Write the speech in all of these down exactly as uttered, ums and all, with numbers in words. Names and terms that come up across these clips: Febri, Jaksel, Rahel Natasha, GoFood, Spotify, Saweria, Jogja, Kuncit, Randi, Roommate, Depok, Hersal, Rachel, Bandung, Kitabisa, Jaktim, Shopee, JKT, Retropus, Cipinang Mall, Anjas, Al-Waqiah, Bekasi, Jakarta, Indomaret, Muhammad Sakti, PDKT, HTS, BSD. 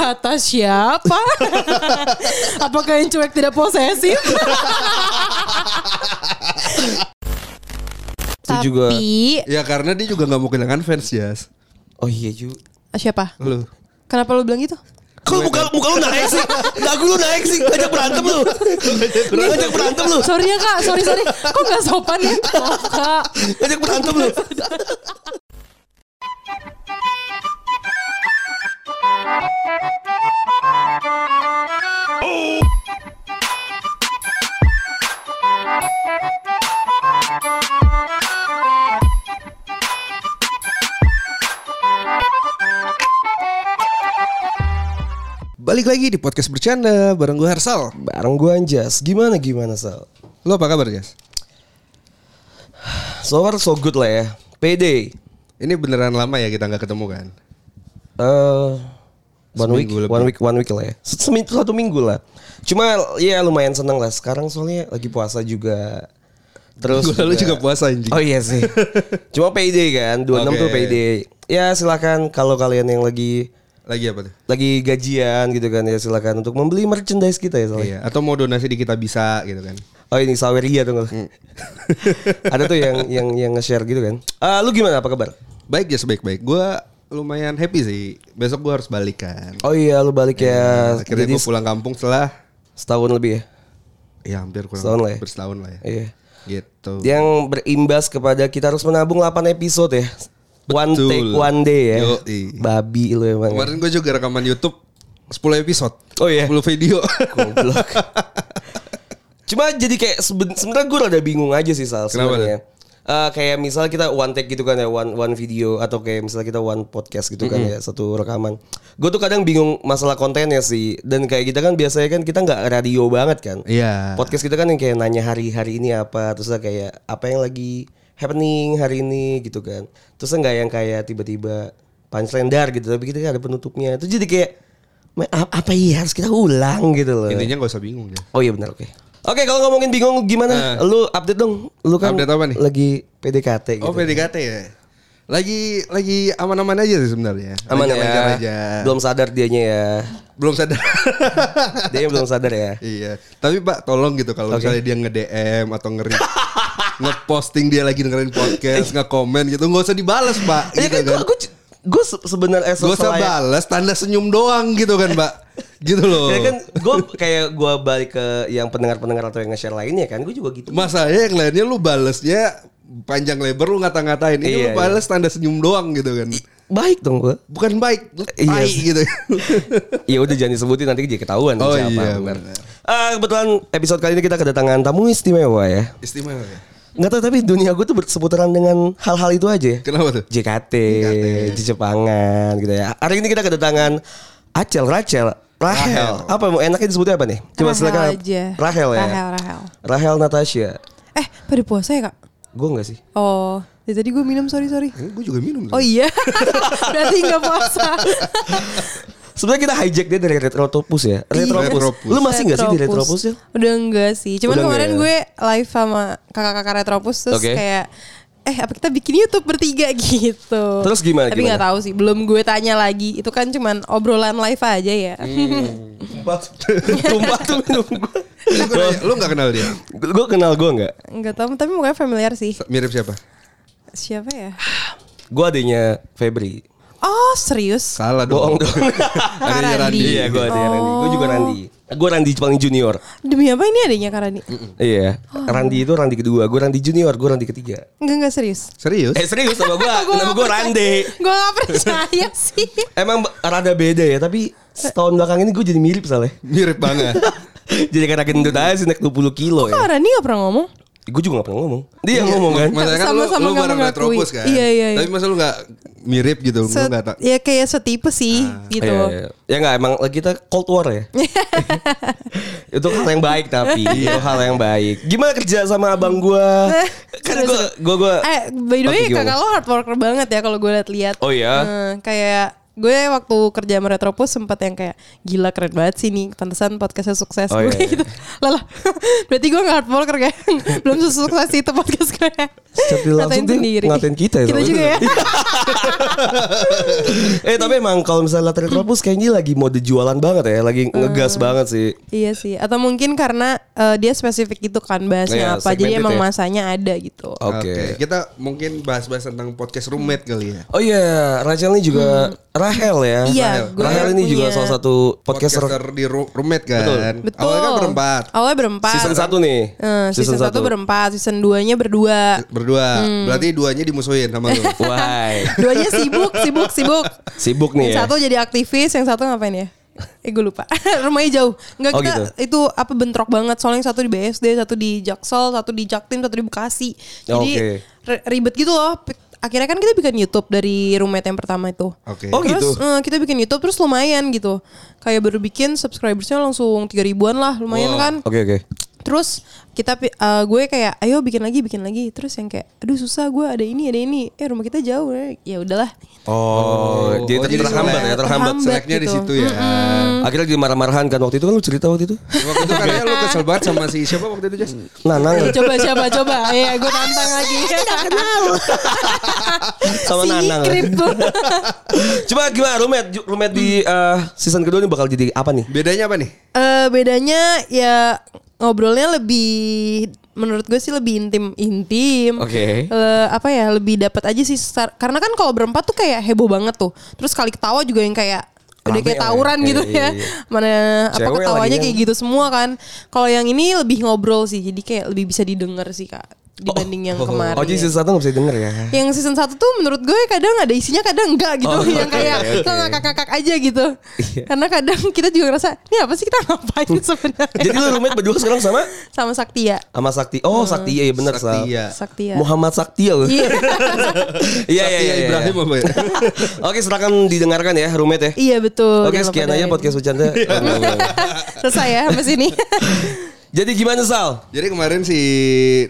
Kata siapa? Apakah yang cuek tidak posesif? Tapi juga, ya karena dia juga gak mau kehilangan fans, Jas. Oh iya juga. Siapa? Lu. Kenapa lu bilang gitu? Kok muka, muka lu naik sih? Dagu lu naik sih? Ngajak berantem lu. Ngajak berantem lu. Sorry ya kak, sorry sorry. Kok gak sopan ya? Oh, kak. Ngajak berantem lu. Oh. Balik lagi di podcast bercanda bareng gue Hersal, bareng gue Anjas. Gimana gimana Sal? Lo apa kabar Jas? So far so good lah ya. P D. Ini beneran lama ya kita nggak ketemu kan? Eh. Uh... One week, one week, one week lah ya. Seminggu, satu minggu lah. Cuma ya lumayan seneng lah. Sekarang soalnya lagi puasa juga. Terus minggu lalu juga, juga puasa anjing. Oh iya sih. Cuma payday kan, dua puluh enam okay. Tuh payday. Ya silakan kalau kalian yang lagi lagi apa tuh? Lagi gajian gitu kan ya silakan untuk membeli merchandise kita ya soalnya. Iya, atau mau donasi di Kitabisa gitu kan. Oh ini Saweria tuh. Hmm. Ada tuh yang yang yang nge-share gitu kan. Uh, lu gimana apa kabar? Baik ya, baik-baik. Gua lumayan happy sih. Besok gue harus balik kan. Oh iya lu balik ya, ya. Akhirnya gue pulang kampung setelah setahun lebih ya. Iya hampir kurang setahun lah ya. Bersetahun lah ya. Iya. Gitu. Yang berimbas kepada kita harus menabung delapan episode ya. Betul. One take one day ya. Yoi. Babi lu emang. Kemarin gue juga rekaman YouTube sepuluh episode. Oh iya. sepuluh video. Goblok. Cuma jadi kayak seben- sebenarnya gue rada bingung aja sih Sal sebenarnya. Uh, kayak misal kita one take gitu kan ya, one one video atau kayak misal kita one podcast gitu kan mm-hmm. ya, satu rekaman. Gue tuh kadang bingung masalah kontennya sih. Dan kayak kita kan biasanya kan kita nggak radio banget kan. Iya. Yeah. Podcast kita kan yang kayak nanya hari-hari ini apa, terus kayak apa yang lagi happening hari ini gitu kan. Terus nggak yang kayak tiba-tiba punchline dar gitu, tapi kita ada penutupnya. Itu jadi kayak apa ya harus kita ulang gitu loh. Intinya nggak usah bingung deh. Oh iya benar oke. Okay. Oke, kalau ngomongin bingung gimana? Uh, lu update dong. Lu kan update apa nih? Lagi P D K T gitu. Oh, P D K T ya. Lagi lagi aman-aman aja sih sebenarnya. Aman ya. Aja. Belum sadar dianya ya. Belum sadar. Dia belum sadar ya. Iya. Tapi Pak, tolong gitu kalau okay. misalnya dia nge-D M atau ngeri nge-posting dia lagi dengerin podcast, nge-komen gitu, enggak usah dibalas, Pak. Iya gitu, kan. Gue sebenarnya gue usah balas tanda senyum doang gitu kan mbak gitu loh ya kan gue kayak gue balik ke yang pendengar-pendengar atau yang nge-share lainnya kan gue juga gitu masalahnya yang lainnya lu balesnya panjang lebar lu ngata-ngatain ini iya, lu bales iya. Tanda senyum doang gitu kan baik dong gue bukan baik iya gitu ya udah jangan disebutin nanti jadi ketahuan oh siapa iya, benar. Uh, kebetulan episode kali ini kita kedatangan tamu istimewa ya istimewa ya. Nggak tahu tapi dunia gue tuh berseputaran dengan hal-hal itu aja. Kenapa tuh? J K T, Jepangan gitu ya. Hari ini kita kedatangan Acel, Rachel, Rahel. Apa mau enaknya disebutnya apa nih? Coba silakan. Rahel ya. Rahel, Rahel. Rahel Natasha. Eh, pada puasa ya, Kak? Gue enggak sih. Oh, ya tadi gue minum, sorry, sorry. Eh, gue juga minum. Oh iya. Berarti enggak puasa. Sebenarnya kita hijack dia dari Retropus ya. Retropus. Iya. Lu masih enggak sih di Retropus ya? Udah enggak sih. Cuman udah kemarin ya. Gue live sama kakak-kakak Retropus terus okay. kayak eh apa kita bikin YouTube bertiga gitu. Terus gimana? Tapi enggak tahu sih, belum gue tanya lagi. Itu kan cuman obrolan live aja ya. Hmm. Tumpah tuh minum gue. Lu enggak kenal dia? Gue kenal gue enggak? Enggak tahu, tapi mukanya familiar sih. Mirip siapa? Siapa ya? Gue adanya Febri. Oh serius? Salah dong. Adanya Randi. Iya gue adanya oh. Randi. Gue juga Randi. Gue Randi paling junior. Demi apa ini adanya Kak Randi? Mm-mm. Iya oh. Randi itu Randi kedua. Gue Randi junior. Gue Randi ketiga. Enggak enggak serius. Serius? Eh serius sama gue. Kenapa gue Randi? Gue gak percaya sih. Emang rada beda ya. Tapi setahun belakang ini gue jadi mirip soalnya. Mirip banget. Jadi karena gendut aja sih naik dua puluh kilo ya. Kok Randi gak pernah ngomong? Gue juga gak pernah ngomong. Dia yang ngomong kan. Maksudnya kan sama-sama lu, lu bareng Retropus kan. Iya, iya, iya. Tapi masa lu gak mirip gitu. Set, lu gak tak. Ya kayak setipe sih ah. gitu. Iya, iya. Ya gak emang kita Cold War ya. Itu hal yang baik tapi. Itu hal yang baik. Gimana kerja sama abang gue? Kan gue. Eh by the way okay, kakak lo hard worker banget ya kalau gue liat-liat. Oh iya. Hmm, kayak Gue waktu kerja sama Retropus sempat yang kayak gila keren banget sih nih, pantesan podcastnya sukses. Oh, gue iya, gitu. Lalah, berarti gue gak hard worker kayak belum sukses itu podcast gue. Seperti langsung dia ngatain kita ya. Kita juga ya. Eh tapi emang kalau misalnya Retropus kayaknya lagi mode jualan banget ya, lagi ngegas hmm. banget sih. Iya sih, atau mungkin karena uh, dia spesifik gitu kan bahasnya yeah, apa, jadi emang ya, masanya ada gitu. Oke, okay. okay. Kita mungkin bahas-bahas tentang podcast Roommate kali ya. Oh iya, yeah. Rachel ini juga hmm. Rahel ya, iya, Rahel. Rahel ini juga salah satu podcaster, podcaster di Roommate kan. Betul. Betul. Awalnya kan berempat. Awalnya berempat. Season satu nih. Uh, season satu berempat, season duanya berdua. Berdua. Hmm. Berarti duanya dimusuhin sama lu. Why? Duanya sibuk, sibuk, sibuk. Sibuk nih. Yang ya. Satu jadi aktivis, yang satu ngapain ya? Eh gue lupa. Rumahnya jauh. Enggak oh, kita gitu. Itu apa bentrok banget. Soalnya yang satu di B S D, satu di Jaksel, satu di Jaktim, satu di Bekasi. Jadi okay. ribet gitu loh. Akhirnya kan kita bikin YouTube dari roommate yang pertama itu. Oke. Okay. Oh gitu. Terus kita bikin YouTube terus lumayan gitu. Kayak baru bikin subscribersnya langsung tiga ribuan lah, lumayan wow. kan. Oke okay, oke. Okay. Terus kita uh, gue kayak ayo bikin lagi bikin lagi terus yang kayak aduh susah gue ada ini ada ini eh rumah kita jauh ya udahlah. Oh, oh jadi terhambat ya, terhambat seleknya gitu. Di situ ya. Mm-hmm. Akhirnya jadi marah-marahan kan waktu itu kan lu cerita waktu itu. Waktu itu karena lu kesel banget sama si siapa waktu itu Jas? Nanang. Coba siapa coba? Ya gue tantang lagi. Enggak kenal. Sama Nanang. Coba gimana roommate roommate di uh, season kedua ini bakal jadi apa nih? Bedanya apa nih? Uh, bedanya ya ngobrolnya lebih, menurut gue sih lebih intim-intim. Oke. Okay. Uh, apa ya, lebih dapat aja sih. Karena kan kalau berempat tuh kayak heboh banget tuh. Terus kali ketawa juga yang kayak udah kayak tawuran ya, gitu ya. Iya, iya. Mana cewek apa ketawanya kayak gitu semua kan. Kalau yang ini lebih ngobrol sih. Jadi kayak lebih bisa didengar sih Kak. Dibanding oh, yang kemarin. Oh, jadi season satu gak bisa denger ya? Yang season satu tuh menurut gue kadang ada isinya, kadang enggak gitu. Oh, yang okay, kayak okay. kita ngakak-ngakak aja gitu. Iya. Karena kadang kita juga ngerasa, ini apa sih kita ngapain sebenarnya? Jadi lu roommate berdua sekarang sama? Sama Sakti ya. Sama Sakti. Oh, hmm. Sakti ya bener. Sakti ya. Sakti ya. Muhammad Sakti ya. Iya, iya, iya. Ibrahim apa ya? Oke, silahkan didengarkan ya roommate ya. Iya, betul. Oke, sekian aja podcast bercanda. Selesai ya, sampai sini. Jadi gimana Sal? Jadi kemarin si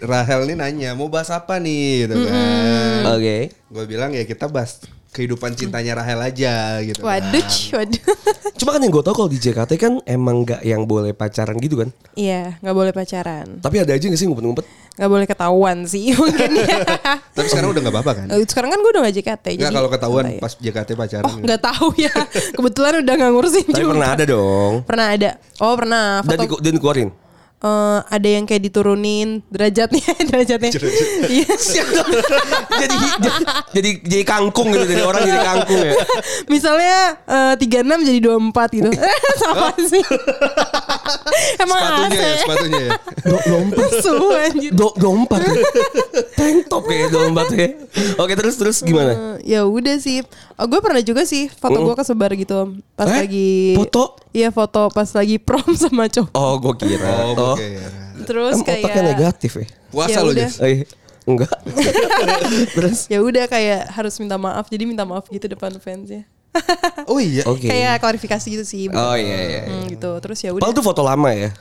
Rahel nih nanya mau bahas apa nih gitu kan. Mm-hmm. Oke. Okay. Gue bilang ya kita bahas kehidupan cintanya Rahel aja gitu kan. Waduh, waduh. Cuma kan yang gue tau kalau di J K T kan emang gak yang boleh pacaran gitu kan. Iya gak boleh pacaran. Tapi ada aja gak sih ngumpet-ngumpet? Gak boleh ketahuan sih mungkin ya. Tapi sekarang udah gak apa-apa kan? Sekarang kan gue udah gak J K T. Gak jadi, kalau ketahuan ya. Pas J K T pacaran. Oh gitu. Gak tahu ya. Kebetulan udah gak ngurusin juga. Tapi pernah ada dong. Pernah ada. Oh pernah. Foto... Dan, diku- dan dikeluarin? Uh, ada yang kayak diturunin derajatnya, derajatnya. jadi, jadi jadi kangkung gitu, dari orang jadi kangkung ya. Misalnya uh, tiga puluh enam jadi dua puluh empat gitu. Sama sih. Emang sepatunya ya, sepatunya ya. dua puluh empat. dua puluh empat. Tank top kayak dua puluh empat ya. Oke, terus terus gimana? Uh, ya udah sih. Oh, gue pernah juga sih foto mm. gue kesebar gitu pas eh? lagi foto. Iya, foto pas lagi prom sama cowok. Oh, gue kira. Oh. Okay. Terus em, kayak otaknya negatif ya. Puasa lo Jess. Enggak. Terus ya udah kayak harus minta maaf. Jadi minta maaf gitu depan fansnya. Oh iya. Okay. Kayak klarifikasi gitu sih. Oh iya iya. Hmm, gitu. Terus ya udah. Padahal tuh foto lama ya.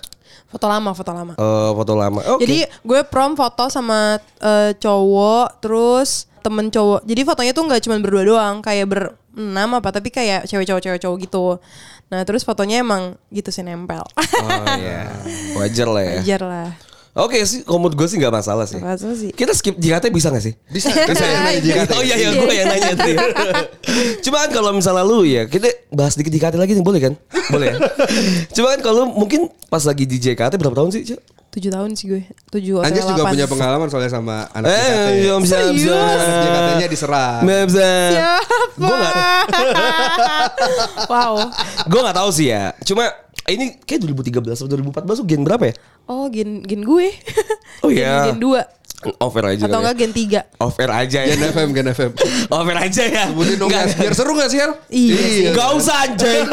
Foto lama, foto lama. Oh, foto lama. Okay. Jadi gue prom foto sama uh, cowok, terus temen cowok. Jadi fotonya tuh nggak cuma berdua doang, kayak berenam apa, tapi kayak cewek cowok cewek cowok gitu. Nah terus fotonya emang gitu sih nempel. Oh iya, wajar lah ya. Wajar lah. Oke sih, komod gue sih nggak masalah sih. Gak masalah sih. Kita skip J K T bisa nggak sih? Bisa. Bisa yang nanya J K T. Oh iya iya, gue yang nanya tadi. Cuma kan kalau misalnya lu ya, kita bahas dikit J K T lagi nih, boleh kan? Boleh ya. Cuma kan kalau mungkin pas lagi di J K T berapa tahun sih? Tujuh tahun sih gue, tujuh atau delapan. Anjas juga punya pengalaman soalnya sama anak J K T. Eh, bisa bisa. J K T-nya diserang. Bisa. Siapa? Gue nggak. Wow. Gue nggak tahu sih ya. Cuma ini kayak dua ribu tiga belas atau dua ribu empat belas tuh gen berapa ya? Oh gen gen gue. Oh iya. Gen dua. Off air aja. Atau enggak gen tiga. Off air aja ya. Gen F M, gen F M. Off air aja ya. Sebutin dong guys. Biar seru gak sih Her? Iya. Gak usah anjing.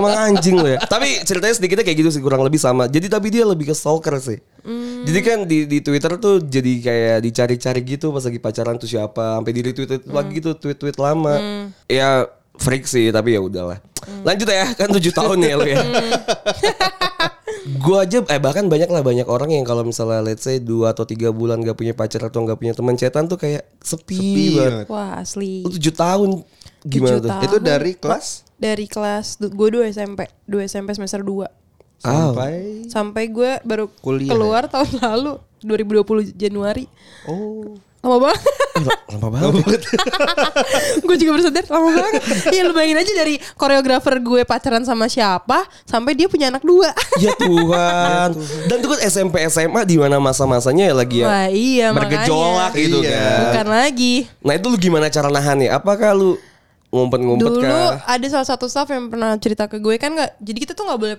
Emang anjing lo ya. Tapi ceritanya sedikitnya kayak gitu sih. Kurang lebih sama. Jadi tapi dia lebih ke stalker sih. Hmm. Jadi kan di, di Twitter tuh jadi kayak dicari-cari gitu. Pas lagi pacaran tuh siapa. Sampai di retweet hmm. lagi gitu. Tweet-tweet lama. Hmm. Ya freak sih. Tapi ya udahlah. Hmm. Lanjut ya. Kan tujuh tahun ya lo ya. Gue aja eh bahkan banyak lah banyak orang yang kalau misalnya let's say dua atau tiga bulan gak punya pacar atau gak punya teman cetan tuh kayak sepi, sepi banget. Wah asli. tujuh tahun Gimana tuh? Itu dari kelas? Dari kelas gue dua S M P, dua S M P semester dua. Sampai oh. Sampai gue baru kuliah, keluar ya? Tahun lalu dua ribu dua puluh Januari. Oh, lama banget. Lama banget. Gue juga bersadar lama banget. Ya lu bayangin aja dari koreografer gue pacaran sama siapa sampai dia punya anak dua. Ya Tuhan. Dan itu kan S M P S M A di mana masa-masanya ya lagi ya. Wah, iya, bergejolak makanya. Gitu iya. Kan. Bukan lagi. Nah itu lu gimana cara nahan ya? Apakah lu ngumpet-ngumpet dulu kah? Ada salah satu staff yang pernah cerita ke gue kan nggak. Jadi kita tuh nggak boleh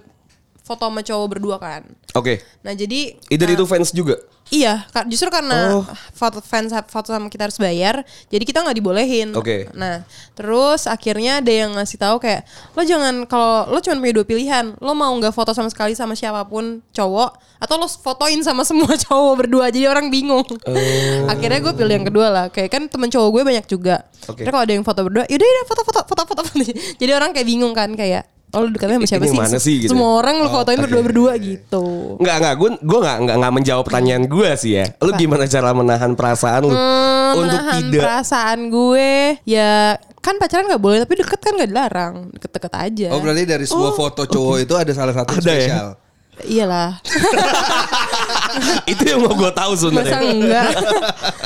foto sama cowok berdua kan. Oke. Okay. Nah jadi Either nah, itu fans juga? Iya. Justru karena oh. foto fans foto sama kita harus bayar. Jadi kita gak dibolehin. Oke. Okay. Nah terus akhirnya ada yang ngasih tahu kayak, lo jangan, kalau lo cuma punya dua pilihan. Lo mau gak foto sama sekali sama siapapun cowok, atau lo fotoin sama semua cowok berdua. Jadi orang bingung. Oh. Akhirnya gue pilih yang kedua lah. Kayak kan temen cowok gue banyak juga. Oke. Okay. Terus kalau ada yang foto berdua, yaudah yaudah foto-foto. foto-foto. Jadi orang kayak bingung kan kayak, oh lu dekatnya sama siapa sih? sih gitu. Semua orang lu fotoin oh, okay. berdua-berdua gitu. Enggak, enggak. Gue gue enggak, enggak, enggak menjawab pertanyaan gue sih ya. Lu gimana cara menahan perasaan lu? Hmm, untuk menahan tidak. Perasaan gue ya kan pacaran gak boleh, tapi deket kan gak dilarang. Deket-deket aja. Oh berarti dari semua oh, foto cowok okay. itu ada salah satu ada spesial. Ya? Iyalah. Itu yang mau gue tahu sebenarnya. Masa enggak?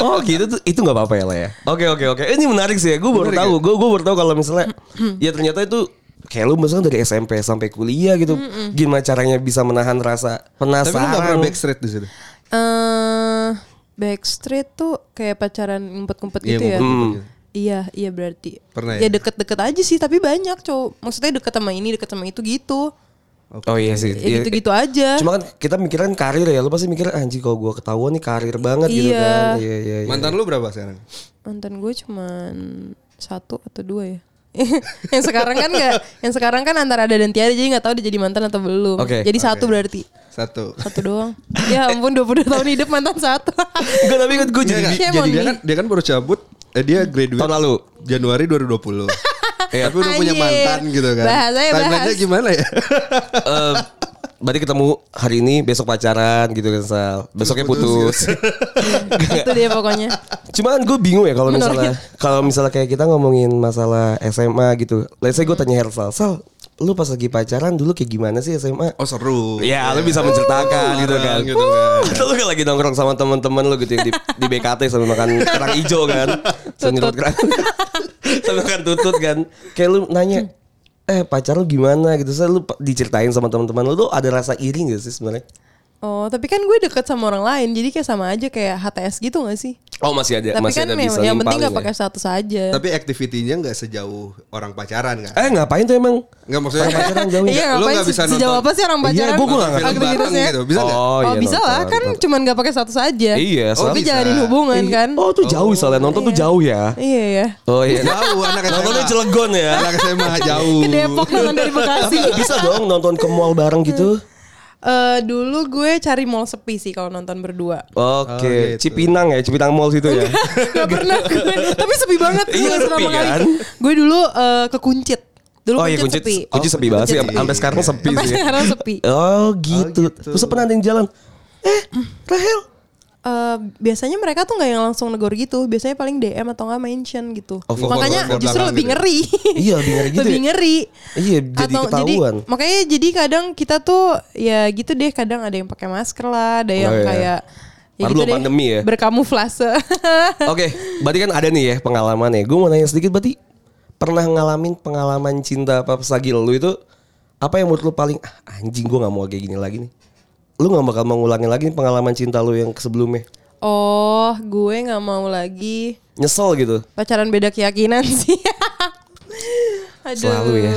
Oh gitu tuh. Itu gak apa-apa ya lah ya. Oke, oke, oke. Ini menarik sih ya. Gue baru tahu. Gue gue baru tahu kalau misalnya ya ternyata itu kayak lu misalnya dari S M P sampai kuliah gitu. Mm-mm. Gimana caranya bisa menahan rasa penasaran? Tapi lu gak pernah backstreet di situ? Uh, backstreet tuh kayak pacaran ngumpet-ngumpet yeah, gitu ya? Mm. Iya, iya berarti. Pernah ya? Ya deket-deket aja sih, tapi banyak cowok. Maksudnya deket sama ini, deket sama itu gitu. Okay. Oh iya sih. Ya, gitu-gitu aja. Cuma kan kita mikirin karir ya. Lu pasti mikir anjir kalau gue ketahuan nih karir banget iya. gitu kan. Iya, iya, iya. Mantan lu berapa sekarang? Mantan gue cuman satu atau dua ya. Yang sekarang kan nggak, yang sekarang kan antara ada dan tiada, jadi nggak tahu dia jadi mantan atau belum. Okay, jadi okay. satu berarti. Satu. Satu doang. Ya ampun, dua puluh dua tahun hidup mantan satu. Gak tapi ikut gue jadi. Jadi dia kan, dia kan baru cabut. Eh, dia graduate tahun lalu Januari dua ribu dua puluh. Eh, tapi udah punya mantan gitu kan. Timelinenya gimana ya? uh, berarti ketemu hari ini, besok pacaran gitu kan Sal. Besoknya putus. Itu dia pokoknya. Cuman gue bingung ya kalau misalnya kalau misalnya kayak kita ngomongin masalah S M A gitu. Let's say gue tanya Hersal, Sal, lu pas lagi pacaran dulu kayak gimana sih S M A? Oh seru. Ya, ya. Lu bisa menceritakan uh, gitu kan. Gitu kan. Gitu, lu kan lagi nongkrong sama teman-teman lu gitu di, di B K T sambil makan kerang hijau kan. Sambil kerang. Sambil makan tutut kan. Kayak lu nanya, eh pacar lu gimana gitu, saya lu diceritain sama teman-teman lu tuh ada rasa iri nggak sih sebenarnya? Oh tapi kan gue deket sama orang lain, jadi kayak sama aja kayak H T S gitu nggak sih? Oh masih ada, tapi masih kan ada bisa. Yang penting nggak pakai status aja. Tapi aktivitinya nggak sejauh orang pacaran kan? Eh ngapain tuh emang? Nggak maksudnya orang pacaran jauh ya? Lo nggak bisa nonton. Sejauh apa sih orang pacaran? Iya, gue nggak ngerti. Aktivitasnya gitu, bisa nggak? Oh, oh iya, bisa lah kan, cuman nggak pakai status aja. Iya. Tapi jalanin hubungan kan? Oh tuh jauh soalnya nonton tuh jauh ya? Iya ya. Oh iya. Jauh anak S M A. Nontonnya Cilegon ya? Anak S M A jauh. Ke Depok nonton dari Bekasi. Bisa dong nonton ke mall bareng gitu. Uh, dulu gue cari mall sepi sih kalau nonton berdua. Oke, okay. Oh, gitu. Cipinang ya, Cipinang Mall situ ya. Gak pernah gue, tapi sepi banget. Iya sepi kan. Gue dulu uh, ke Kuncit. Dulu oh, Kuncit, iya, Kuncit sepi. Kuncit sepi banget sih, sampai sekarang sepi sih. Sampai sekarang sepi. Oh gitu. Terus pernah ada yang jalan. Eh, Rahel. Uh, biasanya mereka tuh nggak yang langsung negor gitu, biasanya paling D M atau nggak mention gitu. Oh, makanya for, for, for justru lebih gitu. Ngeri. Iya lebih ngeri gitu. Lebih ya? Ngeri. Iya jadi atau, ketahuan. Jadi, makanya jadi kadang kita tuh ya gitu deh, kadang ada yang pakai masker lah, ada yang oh, iya. kayak ya gitu deh, pandemi ya. Berkamuflase. Oke, okay, berarti kan ada nih ya pengalamannya. Gue mau nanya sedikit, berarti pernah ngalamin pengalaman cinta apa pasagil lu itu apa yang menurut lu paling ah, anjing gue nggak mau kayak gini lagi nih. Lu gak bakal mengulangi lagi pengalaman cinta lu yang sebelumnya? Oh, gue gak mau lagi. Nyesel gitu? Pacaran beda keyakinan sih. Aduh. Selalu ya?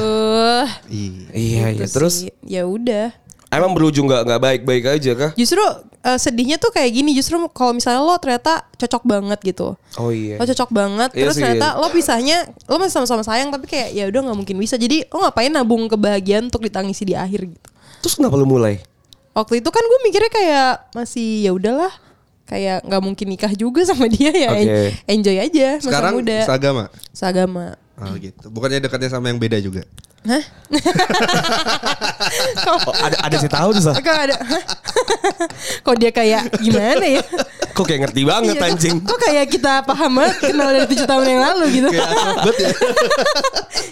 Iya, iya. Gitu ya. Terus? Ya udah. Emang berujung gak, gak baik-baik aja kah? Justru uh, sedihnya tuh kayak gini. Justru kalau misalnya lo ternyata cocok banget gitu. Oh iya. Lo cocok banget. Iya terus sih, ternyata iya. Lo pisahnya, lo masih sama-sama sayang. Tapi kayak ya udah gak mungkin bisa. Jadi lo ngapain nabung kebahagiaan untuk ditangisi di akhir gitu. Terus kenapa lo mulai? Waktu itu kan gue mikirnya kayak masih ya udahlah, kayak nggak mungkin nikah juga sama dia ya, okay. Enjoy aja masa sekarang muda. Sekarang seagama. Seagama. Oh gitu. Bukannya dekatnya sama yang beda juga? Hah? Kok, oh, ada ada sih tahu tuh. Kok ada? Kok dia kayak gimana ya? Kok kayak ngerti banget iya, anjing. Kok, kok kayak kita paham banget kenal dari tujuh tahun yang lalu gitu. Kayak akrab ya.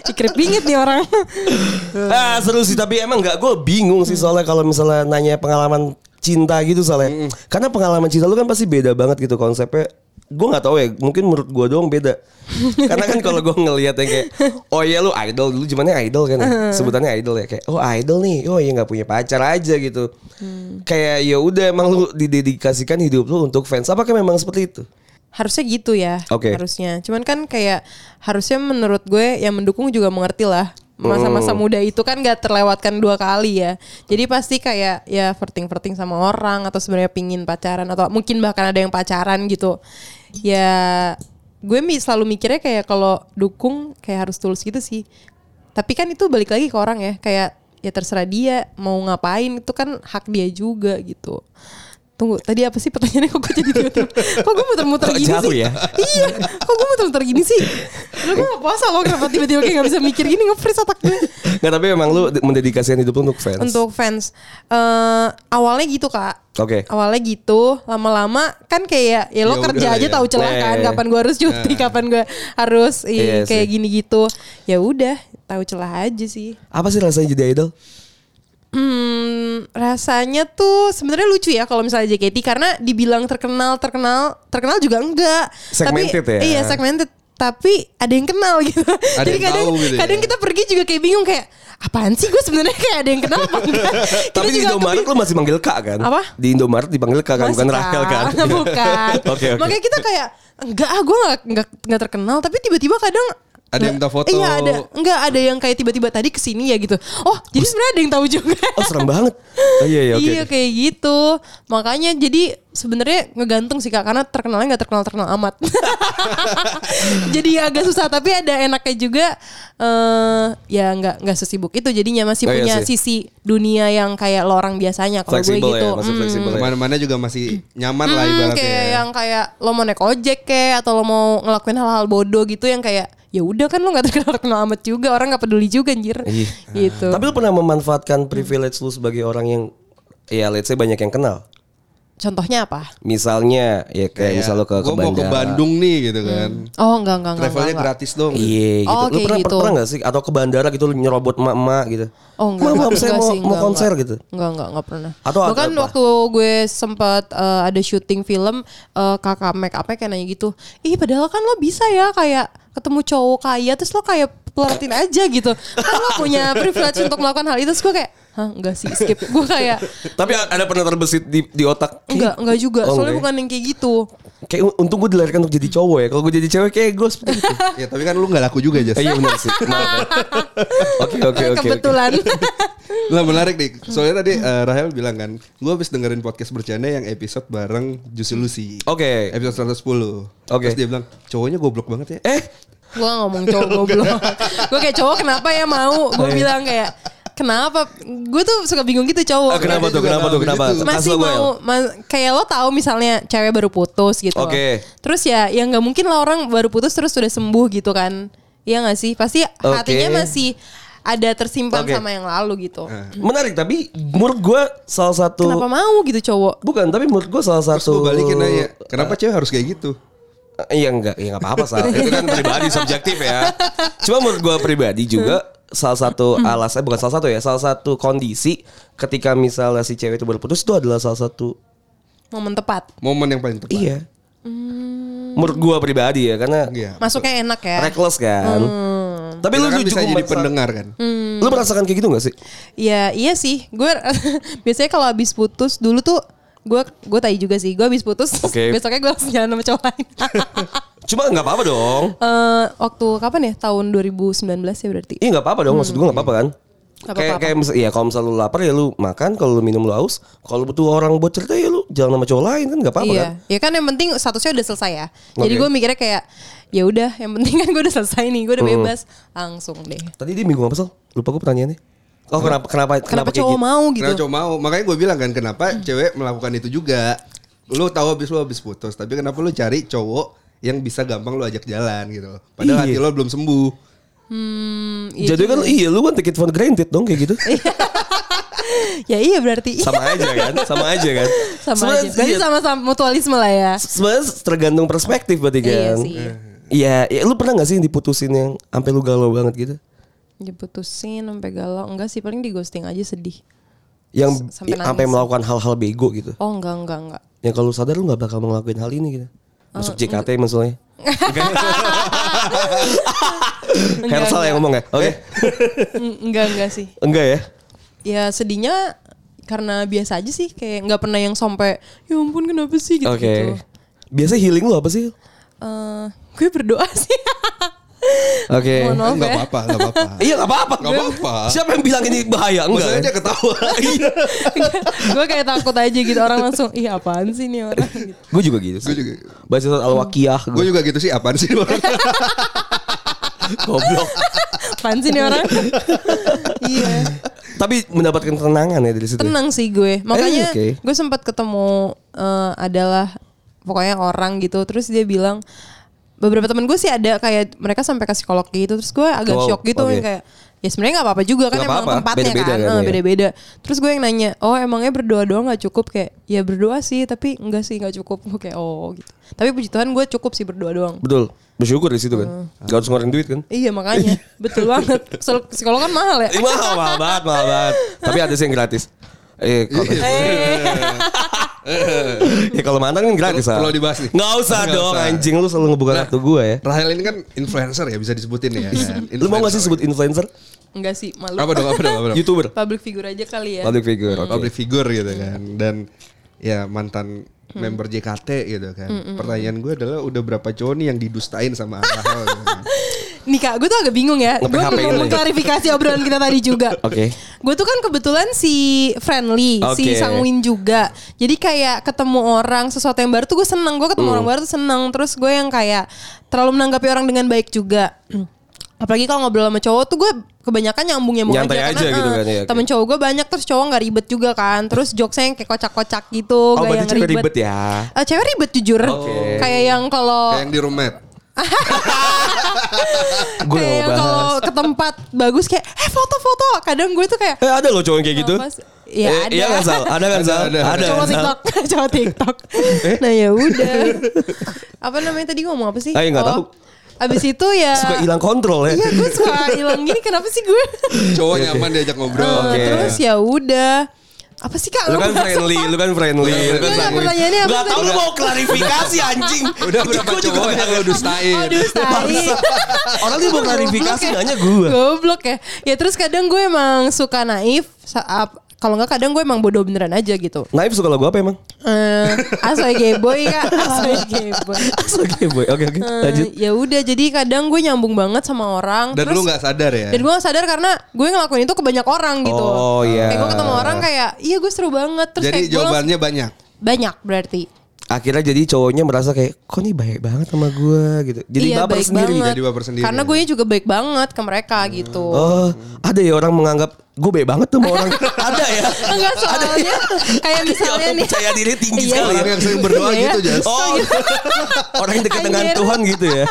Ikrip bingit nih orang. Ah seru sih, tapi emang enggak, gue bingung sih soalnya kalau misalnya nanya pengalaman cinta gitu soalnya. Mm. Karena pengalaman cinta lu kan pasti beda banget gitu konsepnya. Gue nggak tahu ya, mungkin menurut gue doang beda. Karena kan kalau gue ngelihat yang kayak, oh iya lu idol dulu, cuman idol kan, ya? Sebutannya idol ya kayak, oh idol nih, oh iya nggak punya pacar aja gitu. Hmm. Kayak ya udah emang lu didedikasikan hidup lu untuk fans, apakah memang seperti itu? Harusnya gitu ya, okay. harusnya. Cuman kan kayak harusnya menurut gue yang mendukung juga mengerti lah. Masa-masa muda itu kan gak terlewatkan dua kali ya. Jadi pasti kayak ya flirting-flirting sama orang, atau sebenarnya pingin pacaran, atau mungkin bahkan ada yang pacaran gitu. Ya gue selalu mikirnya kayak kalau dukung kayak harus tulus gitu sih. Tapi kan itu balik lagi ke orang ya. Kayak ya terserah dia mau ngapain, itu kan hak dia juga gitu. Tunggu, tadi apa sih pertanyaannya, kok gue jadi tiba-tiba kok gue muter-muter kok gini sih ya? Iya, kok gue muter-muter gini sih? Lu gue gak puasa loh, kenapa tiba-tiba kayak gak bisa mikir gini, nge-freeze otak gue. Gak, tapi emang lu mendedikasikan hidup lu untuk fans? Untuk fans, uh, awalnya gitu kak. Oke. Okay. Awalnya gitu, lama-lama kan kayak ya lo ya kerja udah, aja ya. Tahu celah kan, kapan gue harus cuti, nah. kapan gue harus iya, iya, kayak sih. Gini gitu. Ya udah, tahu celah aja sih. Apa sih rasanya jadi idol? Hmm, rasanya tuh sebenarnya lucu ya kalau misalnya J K T, karena dibilang terkenal terkenal terkenal juga enggak. Segmented tapi, ya. Iya segmented, tapi ada yang kenal gitu. Ada jadi kadang gitu kadang ya. Kita pergi juga kayak bingung kayak apaan sih gue sebenarnya, kayak ada yang kenal apa enggak. Tapi di Indomaret kebi- lo masih manggil kak kan? Apa? Di Indomaret dipanggil kak kan, bukan Rachel kan? Bukan. okay, okay. Makanya kita kayak enggak ah gue enggak, enggak enggak terkenal, tapi tiba-tiba kadang ada yang minta foto. Iya ada. Enggak ada yang kayak tiba-tiba tadi kesini ya gitu. Oh jadi sebenarnya ada yang tahu juga. Oh serem banget. Oh, iya iya, okay. Iya kayak gitu. Makanya jadi sebenarnya ngegantung sih kak. Karena terkenalnya gak terkenal-terkenal amat. Jadi agak susah. Tapi ada enaknya juga. Uh, ya gak, gak sesibuk itu. Jadinya masih oh, punya iya sisi dunia yang kayak lo orang biasanya. Kalau gue gitu. Ya, masih fleksibel hmm. ya. Mana-mana juga masih nyaman hmm, lah ibaratnya. Kayak yang kayak lo mau naik ojek kayak. Atau lo mau ngelakuin hal-hal bodoh gitu. Yang kayak ya udah kan lo nggak terkenal-terkenal amat juga, orang nggak peduli juga anjir iya. Gitu. Tapi lo pernah memanfaatkan privilege lo sebagai orang yang ya let's say banyak yang kenal? Contohnya apa? Misalnya ya kayak, kayak misal lo ke, ke Bandung, mau ke Bandung nih gitu kan. Hmm. Oh enggak enggak enggak. Travelnya gratis dong. Iya gitu. Oh, okay, lo pernah gitu. Pernah nggak sih atau ke bandara gitu lo nyerobot emak-emak gitu? Oh enggak. Mama saya mau, mau konser enggak. Gitu. Enggak enggak enggak pernah. Atau bahkan apa? Waktu gue sempat uh, ada syuting film uh, kakak make up-nya kayak nanya gitu. Ih padahal kan lo bisa ya kayak ketemu cowok kaya terus lo kayak pelaritin aja gitu. Kan lo punya privilege untuk melakukan hal itu. Terus gue kayak hah enggak sih, skip. Gue kayak tapi ada pernah terbesit di, di otak enggak, enggak juga oh, soalnya okay. Bukan yang kayak gitu. Kayak untung gue dilahirkan untuk jadi cowok ya. Kalau gue jadi cewek kayak gue seperti itu. Ya tapi kan lu gak laku juga Jas. Iya benar sih. Oke oke oke. Kebetulan. Lah menarik nih. Soalnya tadi uh, Rahel bilang kan, gue habis dengerin podcast bercanda yang episode bareng Juicy Lucy. Oke. Okay. Episode seratus sepuluh. Oke. Okay. Terus dia bilang cowoknya goblok banget ya. Eh gue ngomong cowok goblok. Gue kayak cowok kenapa ya mau. Gue bilang kayak kenapa? Gue tuh suka bingung gitu cowok. Oh, kenapa tuh? Kenapa tuh? Kenapa? Masih mau mas, kayak lo tahu misalnya cewek baru putus gitu. Oke. Okay. Terus ya, ya nggak mungkin lah orang baru putus terus sudah sembuh gitu kan? Iya nggak sih? Pasti hatinya okay. Masih ada tersimpan okay. Sama yang lalu gitu. Menarik tapi menurut gue salah satu. Kenapa mau gitu cowok? Bukan tapi menurut gue salah satu. Terus gue balikin aja. Kenapa cewek harus kayak gitu? Iya nggak, ya nggak apa-apa salah. Itu kan pribadi subjektif ya. Cuma menurut gue pribadi juga. Salah satu alasan, bukan salah satu ya, salah satu kondisi ketika misalnya si cewek itu berputus itu adalah salah satu momen tepat. Momen yang paling tepat. Iya. Hmm. Menurut gua pribadi ya, karena ya, masuknya enak ya. Reckless kan. Hmm. Tapi lu kan bisa jadi merasa, pendengar kan. Hmm. Lu merasakan kayak gitu nggak sih? Ya iya sih. Gua biasanya kalau habis putus dulu tuh gue gue tai juga sih, gue habis putus okay. Besoknya gue langsung jalan sama cowok lain. Cuma nggak apa-apa dong. Uh, waktu kapan ya, tahun dua ribu sembilan belas ya berarti. Iya nggak apa-apa dong, hmm. maksud gue nggak apa-apa kan. Gak kayak kayak misal, ya kalau misalnya lu lapar ya lu makan, kalau lu minum lu haus, kalau butuh orang buat cerita ya lu jalan sama cowok lain kan nggak apa-apa iya. Kan. Iya kan yang penting statusnya udah selesai ya. Okay. Jadi gue mikirnya kayak ya udah yang penting kan gue udah selesai nih, gue udah hmm. bebas langsung deh. Tadi dia bingung apa sih? Lupa gue pertanyaannya. Oh kenapa kenapa kenapa, kenapa cowok gitu? Mau gitu? Kenapa cowok mau? Makanya gue bilang kan kenapa hmm. cewek melakukan itu juga. Lu tahu habis lu habis putus, tapi kenapa lu cari cowok yang bisa gampang lu ajak jalan gitu? Padahal iya. Hati lu belum sembuh. Hmm, iya jadi kan iya lu kan take it for granted dong kayak gitu. Ya iya berarti sama aja kan, sama aja kan. Sama sebenarnya, aja. Berarti sama-sama mutualisme lah ya. Sebenarnya tergantung perspektif berarti kan. Iya, ya, lu pernah nggak sih diputusin yang sampai lu galau banget gitu? Diputusin sampai galau, enggak sih, paling di ghosting aja sedih. Yang sampai melakukan hal-hal bego gitu? Oh enggak enggak enggak. Yang kalau sadar lu nggak bakal ngelakuin hal ini gitu. Masuk J K T maksudnya. Hersal yang ngomong ya? Oke. Enggak enggak sih. Enggak ya? Ya sedihnya karena biasa aja sih, kayak nggak pernah yang sampai ya ampun kenapa sih gitu. Oke. Okay. Biasa healing lu apa sih? Uh, gue berdoa sih. Oke. Okay. Nggak ya. apa-apa, nggak apa-apa. Iya nggak apa-apa. Nggak apa-apa. Siapa yang bilang ini bahaya? Enggak. Maksudnya dia ketawa. Gue kayak takut aja gitu, orang langsung ih apaan sih nih orang. Gitu. Gue juga gitu. Gue juga. Baca surat Al-Waqiah. Gue juga gitu sih, apaan sih orang. Goblok. Apaan sih nih orang. Iya. Tapi mendapatkan ketenangan ya dari situ. Tenang sih gue. Makanya eh, okay. gue sempat ketemu uh, adalah pokoknya orang gitu. Terus dia bilang beberapa temen gue sih ada kayak mereka sampai ke psikolog gitu. Terus gue agak oh, shock gitu okay. kayak ya sebenarnya nggak apa-apa juga kan, gak emang apa-apa. Tempatnya beda-beda kan, kan eh, beda-beda. Terus gue yang nanya, oh emangnya berdoa doang nggak cukup? Kayak ya berdoa sih, tapi enggak sih nggak cukup. Gue kayak oh gitu. Tapi puji Tuhan gue cukup sih berdoa doang. Betul. Bersyukur di situ kan. Uh. Gak harus ngeluarin duit kan? Iya makanya. Betul banget. Psikolog kan mahal ya? Eh, mahal, mahal banget, mahal banget. Tapi ada sih yang gratis. Eh, kalau ya kalau mantan kan gratis lah. Perlu dibahas nih. Nggak usah Nggak dong usah. Anjing lu selalu ngebuka kartu nah, gue ya. Rahel ini kan influencer ya, bisa disebutin ya. Kan? Lu mau nggak sih sebut influencer? Enggak sih, malu. Apa dong? Apa dong? Apa dong? YouTuber. Public figure aja kali ya. Public figure, okay. Public figure gitu kan. Dan ya mantan hmm. member J K T gitu kan. Hmm. Pertanyaan gue adalah udah berapa cowok nih yang didustain sama Rahel? Nih kak, gue tuh agak bingung ya. Gue mau mengklarifikasi obrolan kita tadi juga. Oke. Okay. Gue tuh kan kebetulan si friendly, okay. si sanguin juga. Jadi kayak ketemu orang sesuatu yang baru tuh gue seneng. Gue ketemu mm. orang baru tuh seneng. Terus gue yang kayak terlalu menanggapi orang dengan baik juga. Apalagi kalau ngobrol sama cowok tuh gue kebanyakan nyambung-nyambung aja, aja karena gitu kan, ya, temen okay. cowok gue banyak, terus cowok gak ribet juga kan. Terus jokesnya yang kayak kocak-kocak gitu. Oh berarti cewek ribet ya? uh, Cewek ribet jujur okay. Kayak yang kalau kayak yang di roommate. Kayak yang kalau ke tempat bagus kayak eh foto-foto. Kadang gue tuh kayak eh ada loh cowok kayak gitu. Iya eh, ada. Iya kan Sal? Ada kan Sal? Ada, ada, ada. Cowok TikTok. Cowok TikTok. Eh? Nah ya udah. Apa namanya tadi ngomong apa sih? Ayo gak oh. tahu. Abis itu ya suka hilang kontrol ya. Iya gue suka hilang gini. Kenapa sih gue? Cowok nyaman diajak ngobrol. uh, okay. Terus ya udah. Apa sih kak? Lu kan friendly, lu kan friendly. Lu kan pertanyaannya apa? Gak tau lu mau klarifikasi anjing. Udah berapa cowok yang lu dustain? Oh dustain. Orang tuh mau klarifikasi nanya gue. Goblok ya. Ya terus kadang gue emang suka naif. Kalau enggak kadang gue emang bodoh beneran aja gitu. Naif suka lagu apa emang? Asoy Geboy kak. Asoy Geboy. Asoy Geboy. Oke oke lanjut. Ya udah jadi kadang gue nyambung banget sama orang. Dan lu gak sadar ya? Dan gue gak sadar karena gue ngelakuin itu ke banyak orang gitu. Oh iya. Kayak gue ketemu orang kayak iya gue seru banget. Terus jadi jawabannya langsung, banyak? Banyak berarti. Akhirnya jadi cowoknya merasa kayak kok nih baik banget sama gue gitu. Jadi iya, baper sendiri. Jadi baper sendiri. Karena gue juga baik banget ke mereka hmm. gitu. Oh ada ya orang menganggap gue baik banget tuh sama orang. Ada ya. Enggak soalnya ada ya? Kayak misalnya nih percaya diri tinggi sekali. Orang yang sering berdoa gitu Jas. Oh orang yang dekat dengan Tuhan gitu ya.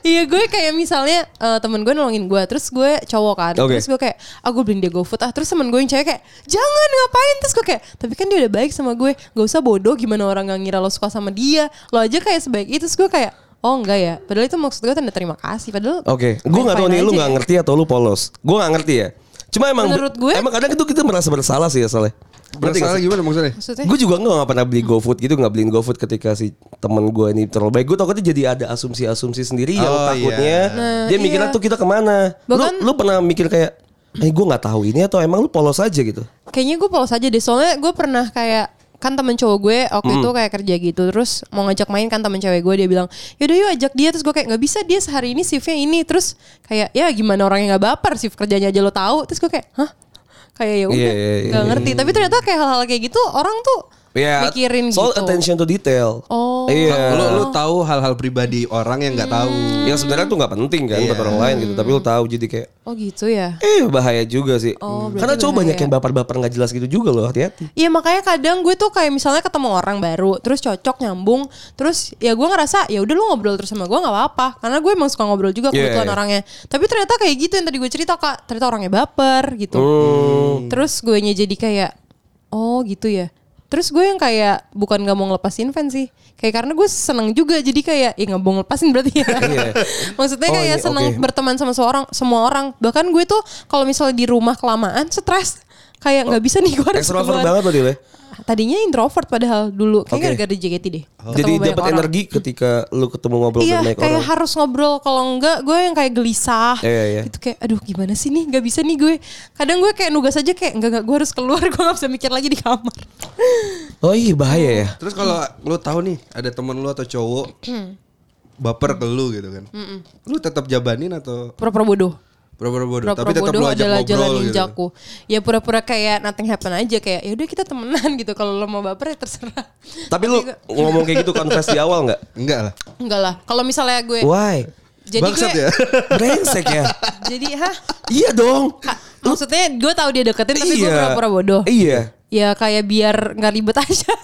Iya gue kayak misalnya uh, temen gue nolongin gue. Terus gue cowok kan okay. Terus gue kayak ah oh, gue beliin dia GoFood ah. Terus temen gue yang cewek kayak jangan ngapain. Terus gue kayak tapi kan dia udah baik sama gue. Gak usah bodoh gimana orang gak ngira lo suka sama dia. Lo aja kayak sebaik itu. Terus gue kayak oh enggak ya. Padahal itu maksud gue tanda terima kasih. Padahal oke okay. Gue gak tahu nih lu gak ngerti atau lu polos. Gue gak ngerti ya. Cuma emang menurut gue emang kadang itu kita merasa bersalah sih ya Saleh. Bersalah gimana maksudnya? maksudnya? Gue juga gak pernah beli GoFood gitu. Gak beliin GoFood ketika si temen gue ini terlalu baik. Gue takutnya jadi ada asumsi-asumsi sendiri oh, yang takutnya iya. nah, dia iya. mikirnya tuh kita kemana. Bahkan, lu, lu pernah mikir kayak eh gue gak tahu ini atau emang lu polos aja gitu? Kayaknya gue polos aja deh. Soalnya gue pernah kayak kan temen cowok gue waktu mm. itu kayak kerja gitu. Terus mau ngajak main kan temen cewek gue. Dia bilang yaudah yuk ajak dia. Terus gue kayak gak bisa dia sehari ini shiftnya ini. Terus kayak ya gimana orang yang gak baper, shift kerjanya aja lo tahu. Terus gue kayak hah kayak ya udah yeah, yeah, yeah. gak ngerti. Tapi ternyata kayak hal-hal kayak gitu orang tuh Ya, mikirin soal gitu. Attention to detail. Oh. Iya. Lu lu tahu hal-hal pribadi orang yang enggak hmm. tahu. Yang sebenarnya tuh enggak penting kan yeah. buat orang lain gitu, tapi lu tahu jadi kayak oh gitu ya. Eh, bahaya juga sih. Oh, karena cowok banyak yang baper-baper enggak jelas gitu juga loh, hati-hati. Iya, makanya kadang gue tuh kayak misalnya ketemu orang baru, terus cocok nyambung, terus ya gue ngerasa ya udah lu ngobrol terus sama gue enggak apa-apa. Karena gue emang suka ngobrol juga kebetulan yeah, yeah. orangnya. Tapi ternyata kayak gitu yang tadi gue cerita, Kak. Ternyata orangnya baper gitu. Hmm. Terus gue nya jadi kayak oh gitu ya. Terus gue yang kayak bukan gak mau ngelepasin fan sih. Kayak karena gue seneng juga. Jadi kayak ya gak mau ngelepasin berarti ya. Maksudnya oh, kayak ini, seneng okay. berteman sama seorang, semua orang. Bahkan gue tuh kalau misalnya di rumah kelamaan stres. Kayak oh, gak bisa nih gue harus keluar. Extrovert banget berarti ya? Tadinya introvert padahal dulu. Kayaknya okay. gara-gara J K T deh. Oh. Jadi dapat energi ketika lu ketemu ngobrol iya, dengan banyak orang. Iya kayak harus ngobrol. Kalau enggak gue yang kayak gelisah. Iya, iya. Gitu kayak aduh gimana sih nih gak bisa nih gue. Kadang gue kayak nugas aja kayak enggak enggak gue harus keluar. Gue gak bisa mikir lagi di kamar. Oh iya bahaya ya. Terus kalau hmm. lu tahu nih ada temen lu atau cowok hmm. baper ke lu gitu kan. Hmm. Lu tetap jabanin atau? Pura-pura bodoh. Pura-pura bodoh, pura-pura tapi tetap bodoh adalah jalan ninjaku. Gitu. Ya pura-pura kayak nothing happen aja kayak ya udah kita temenan gitu. Kalau lo mau baper ya terserah. Tapi lo gua... ngomong kayak gitu confess di awal nggak? Enggak lah. Enggak lah. Kalau misalnya gue. Why? Jadi bangsat gue. Ya? Brengsek ya. Jadi hah? Iya dong. Ha, maksudnya gue tahu dia deketin tapi iya. gue pura-pura bodoh. Iya. Ya kayak biar gak ribet aja.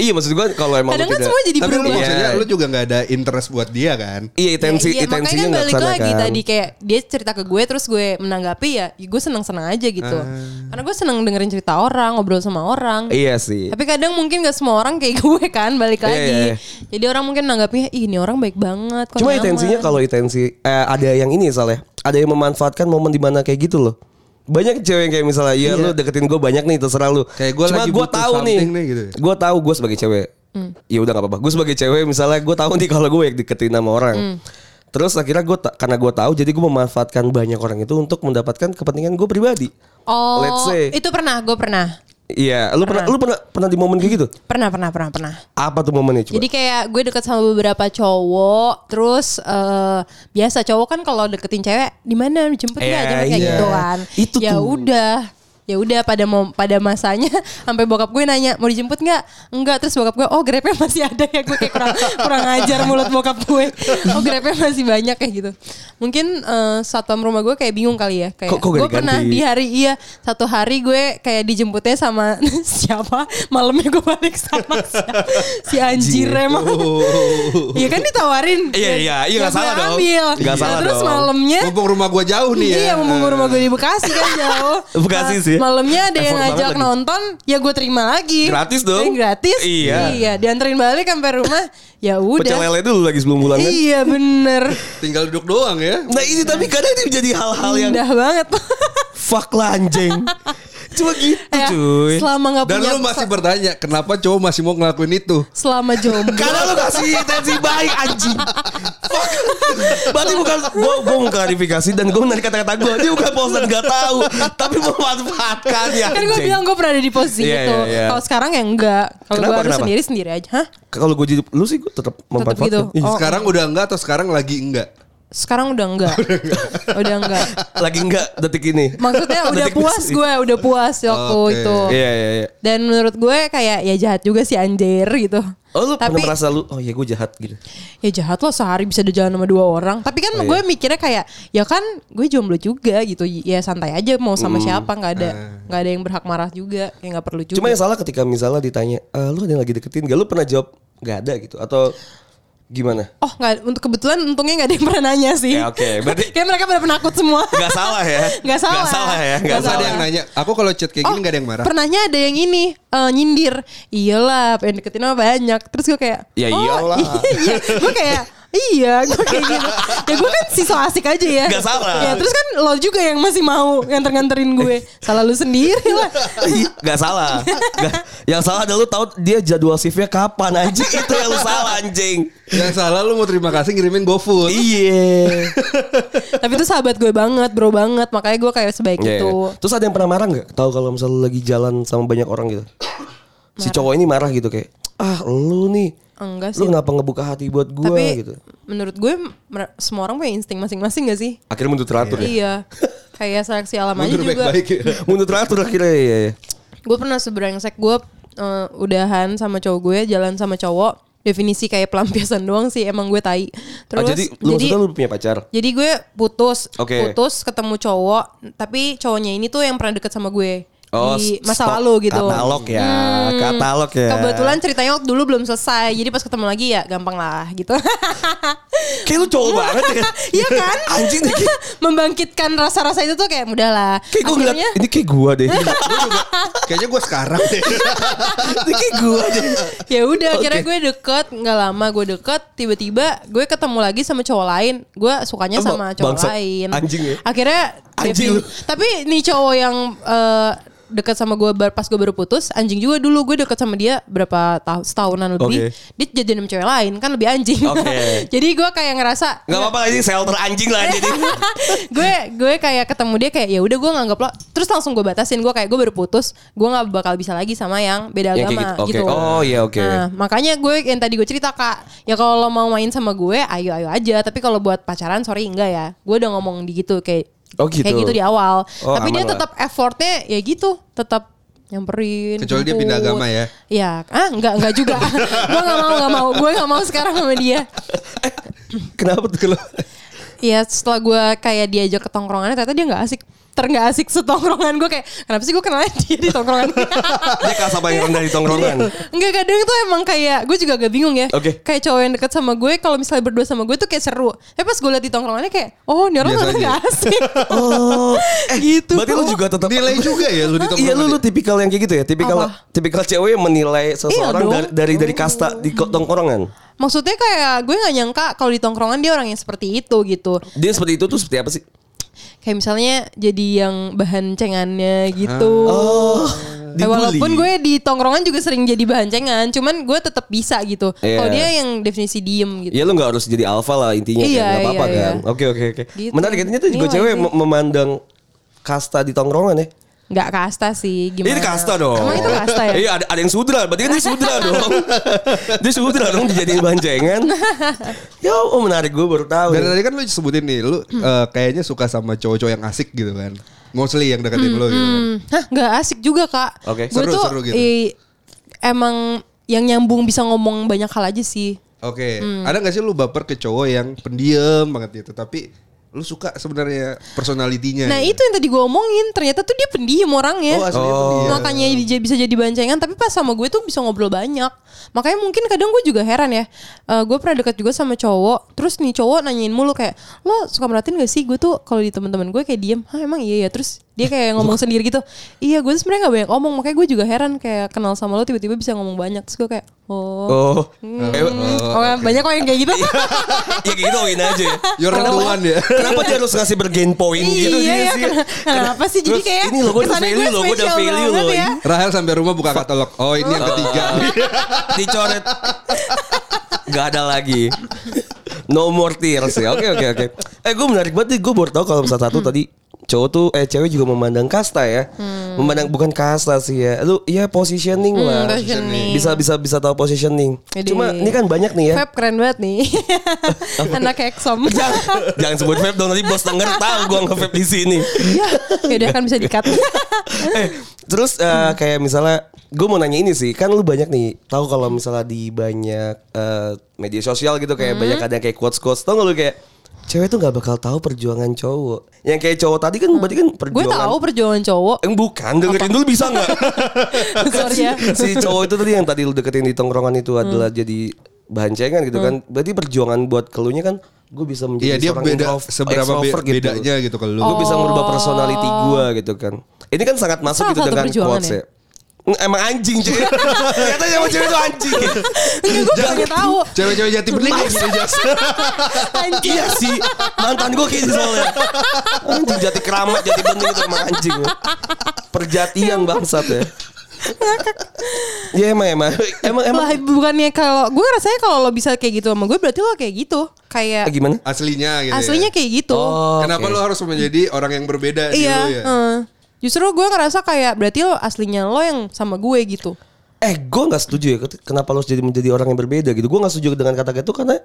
Iya maksud gue kalau emang kadang kan semua jadi tapi berubah. Tapi maksudnya lu juga gak ada interest buat dia kan. Iya intensi ya, iya, intensinya gak kesana kan. Makanya balik lagi tadi kayak dia cerita ke gue terus gue menanggapi ya, ya gue seneng-seneng aja gitu. Uh. Karena gue seneng dengerin cerita orang, ngobrol sama orang. Iya sih. Tapi kadang mungkin gak semua orang kayak gue kan balik iya, lagi. Iya. Jadi orang mungkin menanggapinya ih ini orang baik banget. Cuma intensinya kalau intensi eh, ada yang ini soalnya. Ada yang memanfaatkan momen dimana kayak gitu loh. Banyak cewek yang kayak misalnya ya iya. lu deketin gue banyak nih terserah lu. Kayak gue lagi butuh something nih gitu. Gue tahu gue sebagai cewek mm. ya udah gak apa-apa. Gue sebagai cewek misalnya gue tahu nih kalau gue yang deketin sama orang mm. terus akhirnya gue ta- karena gue tahu jadi gue memanfaatkan banyak orang itu untuk mendapatkan kepentingan gue pribadi. Oh let's say. Itu pernah gue pernah. Iya, lu pernah. pernah lu pernah pernah di momen kayak gitu? Pernah, pernah, pernah, pernah. Apa tuh momennya coba? Jadi kayak gue deket sama beberapa cowok, terus uh, biasa cowok kan kalau deketin cewek di mana dijemput eh, ya, jemput iya. kayak gitu kan. Itu ya tuh. udah. Ya udah pada mau pada masanya sampai bokap gue nanya mau dijemput nggak enggak terus bokap gue oh grabnya masih ada ya gue kayak kurang kurang ajar mulut bokap gue oh grabnya masih banyak kayak gitu mungkin uh, satpam rumah gue kayak bingung kali ya kayak kok, kok gue pernah di hari iya satu hari gue kayak dijemputnya sama siapa malamnya gue balik sama siapa? Si anjir emang iya kan ditawarin iya iya iya nggak salah dong nggak salah terus malamnya mumpung rumah gue jauh nih ya iya mumpung rumah gue di Bekasi kan jauh Bekasi sih malamnya ada yang ngajak nonton, ya gue terima lagi. Gratis dong. Yang gratis. Iya. Iya. Dianterin balik sampai rumah. Ya udah. Pecel lele dulu lagi sebelum bulan kan. Iya bener. Tinggal duduk doang ya. Nah ini tapi kadang ini jadi hal-hal yang indah banget. Fuck lanjeng. Cuma gitu ya, cuy. Selama gak punya. Dan lu masih bertanya kenapa cowok masih mau ngelakuin itu? Selama jomblo. Karena lu kasih intensi baik anjing. Fuck. Berarti bukan gue gue mengklarifikasi dan gue menarik kata-kata gue. Dia bukan posan gak tahu, tapi memanfaatkan ya. Kan gue bilang gue pernah ada di posisi yeah, itu. Yeah, yeah. Kalau sekarang ya enggak. Kalau gue harus sendiri sendiri aja. Hah? Kalau gue jadi lu sih gue tetap memanfaatkan. Gitu. Oh, sekarang okay. udah enggak atau sekarang lagi enggak? Sekarang udah enggak. Udah enggak. Lagi enggak detik ini. Maksudnya udah puas gue, udah puas waktu okay. itu. Iya, iya, iya. Dan menurut gue kayak ya jahat juga sih anjir gitu. Oh lu tapi, pernah merasa lu, oh ya gue jahat gitu. Ya jahat loh sehari bisa jalan sama dua orang. Tapi kan oh, gue iya. mikirnya kayak ya kan gue jomblo juga gitu. Ya santai aja mau sama hmm. siapa gak ada ah. gak ada yang berhak marah juga. Kayak gak perlu juga. Cuma yang salah ketika misalnya ditanya, ah, lu ada yang lagi deketin gak? Lu pernah jawab gak ada gitu atau... Gimana? Oh nggak, untuk kebetulan untungnya nggak ada yang pernah nanya sih. Ya, oke, okay. berarti kayak mereka pada penakut semua. Nggak salah ya? Nggak salah. Nggak salah ya? Nggak salah. Ada yang nanya. Aku kalau chat kayak oh, gini nggak ada yang marah. Pernahnya ada yang ini uh, nyindir. Iyalah, pengen deketin sama banyak. Terus gue kayak. Ya oh, iyalah. Iya, gue kayak. Iya, gue kayak gitu. Ya gue kan siswa asik aja ya. Gak salah. Ya terus kan lo juga yang masih mau nganter-nganterin gue. Salah lu sendiri lah. Gak salah. Gak. Yang salah adalah lu tahu dia jadwal shiftnya kapan anjing. Itu yang lu salah anjing. Yang salah lu mau terima kasih ngirimin GoFood. Iya. Tapi itu sahabat gue banget, bro banget. Makanya gue kayak sebaik yeah, itu. Yeah. Terus ada yang pernah marah gak? Tahu kalau misalnya lu lagi jalan sama banyak orang gitu. Marah. Si cowok ini marah gitu kayak. Ah lu nih. Enggak sih. Lu kenapa ngebuka hati buat gue tapi, gitu. Menurut gue semua orang punya insting masing-masing gak sih? Akhirnya mundur teratur iya. ya? Iya. Kayak seleksi alam aja juga. Mundur baik-baik. Mundur teratur akhirnya ya. Gue pernah seberang sek gue uh, udahan sama cowok gue, jalan sama cowok, definisi kayak pelampiasan doang sih, emang gue tai. Terus oh, jadi, lu, jadi maksudnya lu punya pacar? Jadi gue putus, okay. putus ketemu cowok, tapi cowoknya ini tuh yang pernah deket sama gue. Oh, di masa lalu gitu. Katalog ya, hmm, katalog ya. Kebetulan ceritanya waktu dulu belum selesai, jadi pas ketemu lagi ya gampang lah gitu. Kayak lu cowok banget ya. Iya kan? Anjing deh. Membangkitkan rasa-rasa itu tuh kayak udahlah. Kayak gue ngeliat, ini kayak gue deh. Gue juga, kayaknya gue sekarang deh. Ini kayak gue deh. Ya udah, okay. Kira gue deket, nggak lama gue deket, tiba-tiba gue ketemu lagi sama cowok lain. Gue sukanya oh, sama cowok bangsa, lain. Anjing ya. Akhirnya. Anjing. Tapi nih cowok yang Uh, dekat sama gue pas gue baru putus, anjing juga dulu gue dekat sama dia berapa tahun, setahunan lebih, okay. Dia jadian sama cewek lain kan lebih anjing, okay. Jadi gue kayak ngerasa nggak apa-apa anjing, shelter anjing lah jadi gue gue kayak ketemu dia kayak ya udah gue nganggap lo, terus langsung gue batasin, gue kayak gue baru putus, gue nggak bakal bisa lagi sama yang beda agama ya, gitu, okay. Gitu oh iya oke, okay. Nah makanya gue yang tadi gue cerita kak ya, kalau lo mau main sama gue ayo ayo aja, tapi kalau buat pacaran sorry enggak ya, gue udah ngomong di gitu kayak Oh gitu. Kayak gitu di awal. Oh, tapi dia tetap effortnya ya gitu, tetap nyamperin. Kecuali dia pindah agama ya. Iya, ah enggak enggak juga. Gue enggak mau, enggak mau. Gue enggak mau sekarang sama dia. Kenapa tuh kalau? Ya setelah gue kayak diajak ke tongkrongannya ternyata dia enggak asik. Ter enggak asik setongkrongan gue kayak kenapa sih gue kenalin dia di tongkrongan. Dia kayak sahabat yang rendah di tongkrongan. Enggak, kadang tuh emang kayak gue juga agak bingung ya. Okay. Kayak cowok yang deket sama gue kalau misalnya berdua sama gue tuh kayak seru. Tapi pas gue liat di tongkrongannya kayak oh ini orang enggak asik. Oh, eh, gitu. Berarti lu juga tetap nilai juga ya lu di tongkrongan. Iya lu, lu tipikal yang kayak gitu ya. Tipikal apa? Tipikal cewek yang menilai seseorang iya dari dari kasta di tongkrongan. Maksudnya kayak gue nggak nyangka kalau di tongkrongan dia orang yang seperti itu gitu. Dia seperti itu tuh seperti apa sih? Kayak misalnya jadi yang bahan cengannya gitu. Oh, eh, walaupun gue di tongkrongan juga sering jadi bahan cengan, cuman gue tetap bisa gitu. Yeah. Kalau dia yang definisi diem gitu. Iya, yeah, lu nggak harus jadi alpha lah intinya. Iya, yeah, nggak apa-apa yeah, kan. Oke oke oke. Menarik intinya tuh juga cewek sih memandang kasta di tongkrongan ya. Nggak kasta sih, gimana? Ini kasta dong. Emang itu kasta ya? Iya, ada, ada yang sudra, berarti kan dia sudra dong. Dia sudra dong dijadiin bancengan. Ya, oh menarik, gue baru tahu. Dari tadi kan lu sebutin nih, lu hmm. uh, kayaknya suka sama cowok-cowok yang asik gitu kan. Mostly yang deketin hmm, lu gitu kan. Hah, nggak asik juga kak. Oke, okay. Seru-seru gitu. I, emang yang nyambung bisa ngomong banyak hal aja sih. Oke, okay. hmm. Ada nggak sih lu baper ke cowok yang pendiam banget gitu, tapi lu suka sebenarnya personalitinya. Nah ya, itu yang tadi gue omongin, ternyata tuh dia pendiam orangnya. Oh, oh. Makanya dia bisa jadi bancengan, tapi pas sama gue tuh bisa ngobrol banyak. Makanya mungkin kadang gue juga heran ya. Uh, gue pernah dekat juga sama cowok, terus nih cowok nanyain mulu kayak, "Lo suka merhatiin gak sih gue tuh kalau di teman-teman gue kayak diem?" Hah, emang iya ya. Terus dia kayak ngomong sendiri gitu. Iya, gue sebenarnya gak banyak ngomong, makanya gue juga heran kayak kenal sama lo tiba-tiba bisa ngomong banyak. Terus gue kayak oh, oh. Hmm. oh, oh okay. Banyak kok yang kayak gitu. Ya kayak gitu oin aja ya. You're the one ya. Kenapa dia harus ngasih bergain point gitu iya, sih? Iya, kenapa, kenapa sih jadi kayak ini lo gue udah value lo, gue udah value lo. Rahel sampai rumah buka katalog. Oh ini oh. yang ketiga. Dicoret. Gak ada lagi. No more tears ya. Oke oke oke. Eh gue menarik banget nih, gue baru tau kalau misalnya satu tadi cowok tuh eh cewek juga memandang kasta ya. Hmm. Memandang bukan kasta sih ya. Lu ya positioning hmm, lah. Positioning. Bisa bisa bisa tahu positioning. Jadi, cuma ini kan banyak nih ya. Feb keren banget nih. Anak Exom. Jangan, jangan sebut Feb dong, nanti bos denger tahu gua nge-Feb di sini. Ya, udah kan bisa di-cut. eh, terus uh, kayak misalnya gue mau nanya ini sih, kan lu banyak nih tahu kalau misalnya di banyak uh, media sosial gitu kayak hmm. banyak ada kayak quotes-quotes. Tahu enggak lu kayak cewek tuh gak bakal tahu perjuangan cowok. Yang kayak cowok tadi kan hmm. berarti kan perjuangan. Gue tahu perjuangan cowok. Eh, bukan, dengerin dulu bisa gak? Sorry ya. Si cowok itu tadi yang tadi lu deketin di tongkrongan itu adalah hmm. jadi bahan cengan gitu hmm. kan. Berarti perjuangan buat keluarnya kan gue bisa menjadi ya, seorang introvert. Seberapa be- bedanya gitu, gitu kalau lu. Oh. Gue bisa merubah personality gue gitu kan. Ini kan sangat masuk salah gitu dengan quotes ya. ya. Emang anjing cewek. Ternyata sama cewek itu anjing. Enggak, gue pengen tahu. Cewek-cewek jati beling kayak gini Jaksel. Iya sih. Mantan gue kayak soalnya. Anjing jati keramat, jati beling itu emang anjing. Perjatian bangsat ya. Ya emang emang emang emang bukannya kalau gue rasanya kalau lo bisa kayak gitu sama gue berarti lo kayak gitu kayak gimana aslinya gitu. Aslinya ya? Kayak gitu. Oh, kenapa okay. lo harus menjadi orang yang berbeda gitu ya? Iya. Uh. Justru gue ngerasa kayak berarti lo aslinya lo yang sama gue gitu. Eh gue gak setuju ya kenapa lo jadi menjadi orang yang berbeda gitu. Gue gak setuju dengan kata-kata itu karena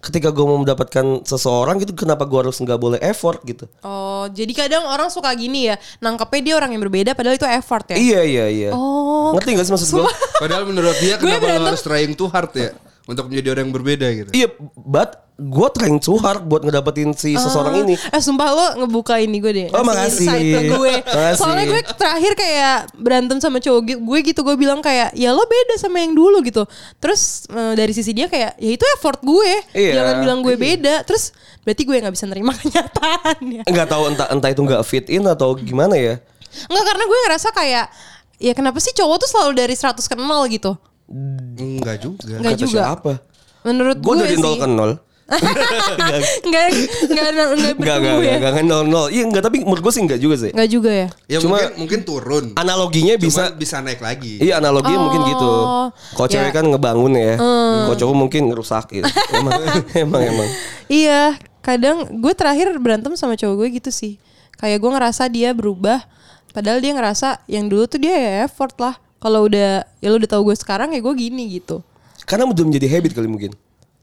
ketika gue mau mendapatkan seseorang gitu, kenapa gue harus nggak boleh effort gitu? Oh, jadi kadang orang suka gini ya, nangkepnya dia orang yang berbeda, padahal itu effort ya? Iya iya iya. Oh, ngerti nggak sih maksud gue? Padahal menurut dia kenapa lo harus trying too hard ya, untuk menjadi orang yang berbeda gitu? Iya, but gue trying too hard buat ngedapetin si uh, seseorang ini. Eh sumpah lo ngebuka ini gue deh. Oh makasih. Gue. Soalnya gue terakhir kayak berantem sama cowok gue gitu, gue bilang kayak ya lo beda sama yang dulu gitu. Terus dari sisi dia kayak ya itu effort gue. Iya. Jangan bilang gue beda. Terus berarti gue nggak bisa nerima kenyataannya. Nggak tahu entah entah itu nggak fit in atau gimana ya. Nggak, karena gue ngerasa kayak ya kenapa sih cowok tuh selalu dari seratus ke nol gitu? Nggak juga. Nggak juga. Apa? Menurut gue, gue dari nol ke nol. Enggak enggak enggak enggak enggak nol nol. Iya enggak, tapi menurut gue sih enggak juga sih. Enggak juga ya. Ya cuma mungkin, mungkin turun. Analoginya bisa bisa naik lagi. Iya, analoginya oh, mungkin gitu. Kalau ya, cewek kan ngebangun ya. Hmm. Kalau cowok mungkin ngerusak gitu. Emang emang emang. Iya, kadang gue terakhir berantem sama cowok gue gitu sih. Kayak gue ngerasa dia berubah, padahal dia ngerasa yang dulu tuh dia ya effort lah. Kalau udah ya lu udah tahu gue sekarang ya gue gini gitu. Karena udah menjadi habit kali mungkin.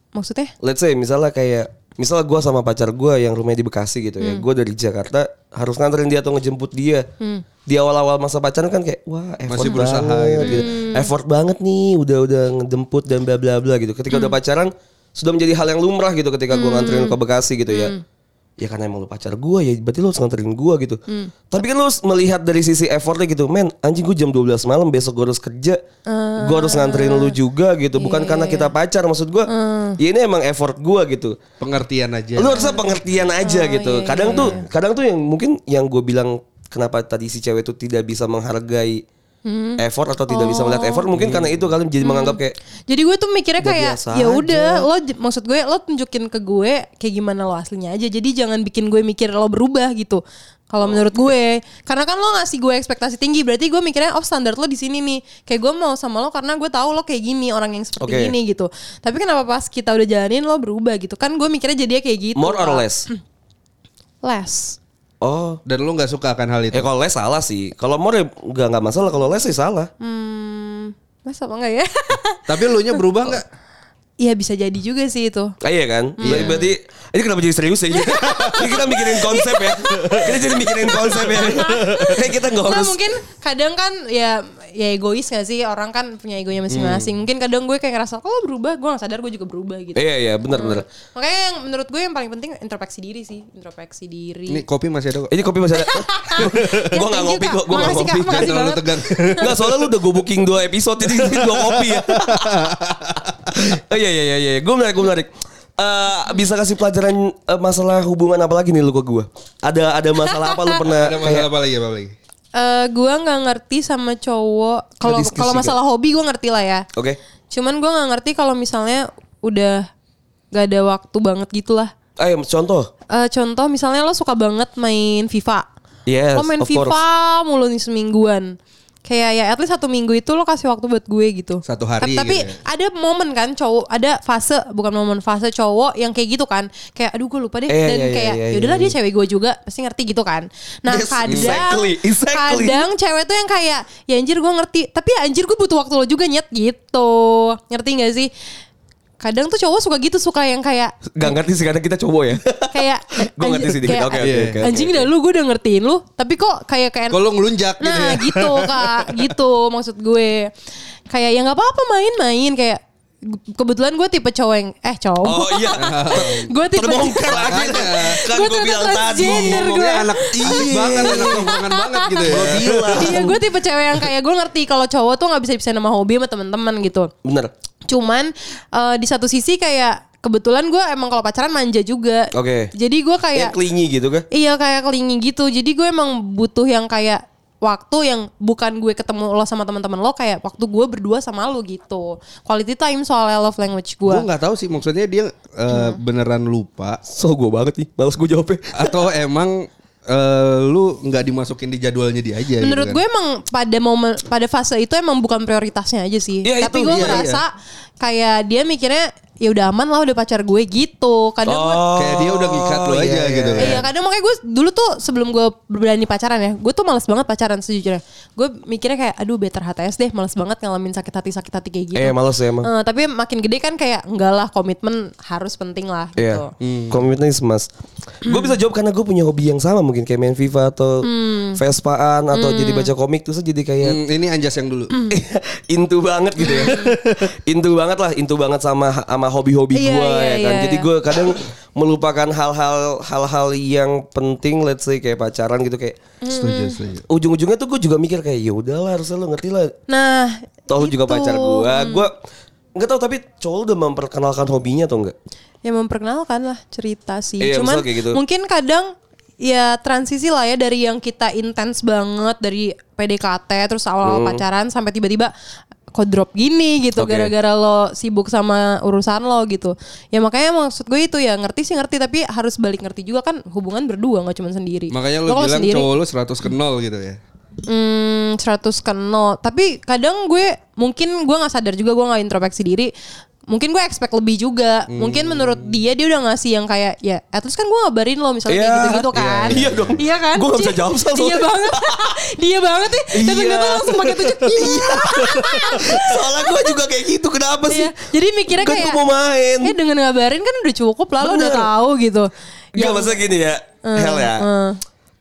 Maksudnya? Let's say misalnya kayak misalnya gue sama pacar gue yang rumahnya di Bekasi gitu ya, hmm. gue dari Jakarta harus nganterin dia atau ngejemput dia. Hmm. Di awal-awal masa pacaran kan kayak wah effort masih berusaha banget, gitu. hmm. effort banget nih, udah-udah ngejemput dan bla bla bla gitu. Ketika hmm. udah pacaran sudah menjadi hal yang lumrah gitu ketika gue nganterin ke Bekasi gitu ya. Hmm. Ya karena emang lu pacar gue ya berarti lu harus nganterin gue gitu. Hmm. Tapi kan lu melihat dari sisi effortnya gitu. Men anjing gue jam dua belas malam, besok gue harus kerja. Uh, gue harus nganterin lu juga gitu. Bukan yeah. karena kita pacar, maksud gue. Uh. Ya ini emang effort gue gitu. Pengertian aja. Lu harusnya pengertian aja oh, gitu. Yeah, kadang yeah. tuh kadang tuh yang mungkin yang gue bilang kenapa tadi si cewek tuh tidak bisa menghargai Hmm. effort atau tidak oh. bisa melihat effort mungkin hmm. karena itu kalian jadi hmm. menganggap kayak jadi gue tuh mikirnya kayak ya udah lo maksud gue lo tunjukin ke gue kayak gimana lo aslinya aja, jadi jangan bikin gue mikir lo berubah gitu kalau oh. menurut gue, karena kan lo ngasih gue ekspektasi tinggi berarti gue mikirnya oh standar lo di sini nih, kayak gue mau sama lo karena gue tahu lo kayak gini, orang yang seperti okay. gini gitu, tapi kenapa pas kita udah jalanin lo berubah gitu kan, gue mikirnya jadinya kayak gitu. More or less? Less. Oh, dan lu nggak suka akan hal itu? Eh kalau les salah sih, kalau more nggak nggak masalah, kalau les sih salah. Hmm, masa apa nggak ya? Tapi lu nya berubah nggak? Iya bisa jadi juga sih itu. Ah, iya kan? Hmm. Berarti, berarti ini kenapa jadi serius ya? Ini kita mikirin konsep ya. Kita jadi mikirin konsep ya. Kayak kita nggak harus. Nah, mungkin kadang kan ya ya egois nggak sih, orang kan punya egonya masing-masing. Hmm. Mungkin kadang gue kayak ngerasa kalau oh, berubah, gue nggak sadar gue juga berubah gitu. Iya iya benar-benar. Hmm. Makanya yang menurut gue yang paling penting introspeksi diri sih, introspeksi diri. Ini kopi masih ada kok. Ini kopi masih ada. Gue nggak ngopi kok, gue nggak ngopi. Jangan terlalu tegang. Nggak, soalnya lu udah gue booking dua episode jadi dua kopi ya. Oh iya iya iya iya, gue menarik gue menarik. Uh, bisa kasih pelajaran uh, masalah hubungan apa lagi nih lu ke gue? Ada ada masalah apa lu pernah? Ada masalah kayak, apa lagi apa lagi? Uh, gue nggak ngerti sama cowok. Kalau kalau masalah kan? Hobi gue ngerti lah ya. Oke. Okay. Cuman gue nggak ngerti kalau misalnya udah gak ada waktu banget gitulah. Ayo contoh. Uh, contoh misalnya lo suka banget main FIFA. Yes. Lo main FIFA course. Mulu nih semingguan. Kayak ya at least satu minggu itu lo kasih waktu buat gue gitu. Satu hari. Tapi gitu ya. Ada momen kan cowok, ada fase bukan momen fase cowok yang kayak gitu kan. Kayak aduh gue lupa deh. Eh, Dan iya, kayak iya, iya, yaudahlah iya. Dia cewek gue juga pasti ngerti gitu kan. Nah yes, kadang exactly, exactly. kadang cewek tuh yang kayak ya anjir gue ngerti. Tapi ya anjir gue butuh waktu lo juga nyet gitu. Ngerti gak sih? Kadang tuh cowok suka gitu, suka yang kayak gak ngerti sih karena kita cowok ya. Kayak gue ngerti sih dikit. Oke oke. Anjing dah lu, gue udah ngertiin lu, tapi kok kayak kayak kalau ngelunjak gitu. Nah gitu kak. Gitu maksud gue. Kayak ya gak apa-apa main-main. Kayak kebetulan gue tipe cowok yang eh cowok. Oh iya. Gue tipe terbongkar lagi. Kan gue bilang tadi ngomongnya anak asik banget, anak tongkrongan banget gitu ya. Iya gue tipe cewek yang kayak gue ngerti kalau cowok tuh gak bisa-bisa nama hobi sama teman-teman gitu. Bener. Cuman uh, di satu sisi kayak kebetulan gue emang kalau pacaran manja juga. Oke. Okay. Jadi gue kayak klingi gitu kan? Iya kayak klingi gitu. Jadi gue emang butuh yang kayak waktu yang bukan gue ketemu lo sama teman-teman lo, kayak waktu gue berdua sama lo gitu. Quality time soalnya love language gue. Gue nggak tahu sih maksudnya dia uh, hmm. beneran lupa. So gue banget nih, males gue jawabnya. Atau emang Uh, lu nggak dimasukin di jadwalnya dia aja. Menurut gitu kan? Gue emang pada momen, pada fase itu emang bukan prioritasnya aja sih. Ya, tapi gue iya, ngerasa iya. kayak dia mikirnya ya udah aman lah udah pacar gue gitu. Kadang oh, gue, kayak dia udah ngikat lo iya, aja iya, gitu. Iya, kan? Iya, kadang makanya gue dulu tuh sebelum gue berani pacaran ya, gue tuh males banget pacaran sejujurnya. Gue mikirnya kayak aduh better H T S deh, males banget ngalamin sakit hati sakit hati kayak gitu. Eh males ya emang. Uh, tapi makin gede kan kayak enggak lah, komitmen harus penting lah gitu. Yeah. Hmm. Komitmen is must. Hmm. Gue bisa jawab karena gue punya hobi yang sama mungkin kayak main FIFA atau hmm. Vespaan atau hmm. jadi baca komik tuh jadi kayak hmm, ini Anjas yang dulu. Hmm. Into banget gitu ya. Into banget lah, into banget sama sama hobi-hobi yeah, gue yeah, ya kan. Yeah, jadi gue kadang melupakan hal-hal hal-hal yang penting, let's say kayak pacaran gitu kayak. Setuju, setuju. Ujung-ujungnya tuh gue juga mikir kayak ya udahlah harusnya lo ngerti lah. Nah, toh juga pacar gue. Gue nggak tahu tapi cowok udah memperkenalkan hobinya atau enggak? Ya memperkenalkan lah cerita sih. Eh, Cuman gitu. Mungkin kadang ya transisi lah ya dari yang kita intens banget dari P D K T terus awal-awal hmm. pacaran sampai tiba-tiba kok drop gini gitu okay. gara-gara lo sibuk sama urusan lo gitu. Ya makanya maksud gue itu ya ngerti sih ngerti tapi harus balik ngerti juga kan hubungan berdua gak cuma sendiri. Makanya lo, lo bilang sendiri, cowok lo seratus ke nol gitu ya. Hmm seratus ke nol tapi kadang gue mungkin gue gak sadar juga gue gak introspeksi diri. Mungkin gue expect lebih juga. Hmm. Mungkin menurut dia dia udah ngasih yang kayak ya at least kan gue ngabarin lo misalnya yeah. kayak gitu-gitu kan. Iya yeah, dong. Iya kan? Gue gak bisa jawab soal soalnya. Iya banget. Dia banget nih. Iya. Tapi gue tuh langsung pakai tunjuk. Iya. Soalnya gue juga kayak gitu. Kenapa sih? Iya. Jadi mikirnya kan kayak. Kan gue mau main. Ya dengan ngabarin kan udah cukup lah. Lo udah tahu gitu. Gak maksudnya gini ya. Uh, hell ya. Uh.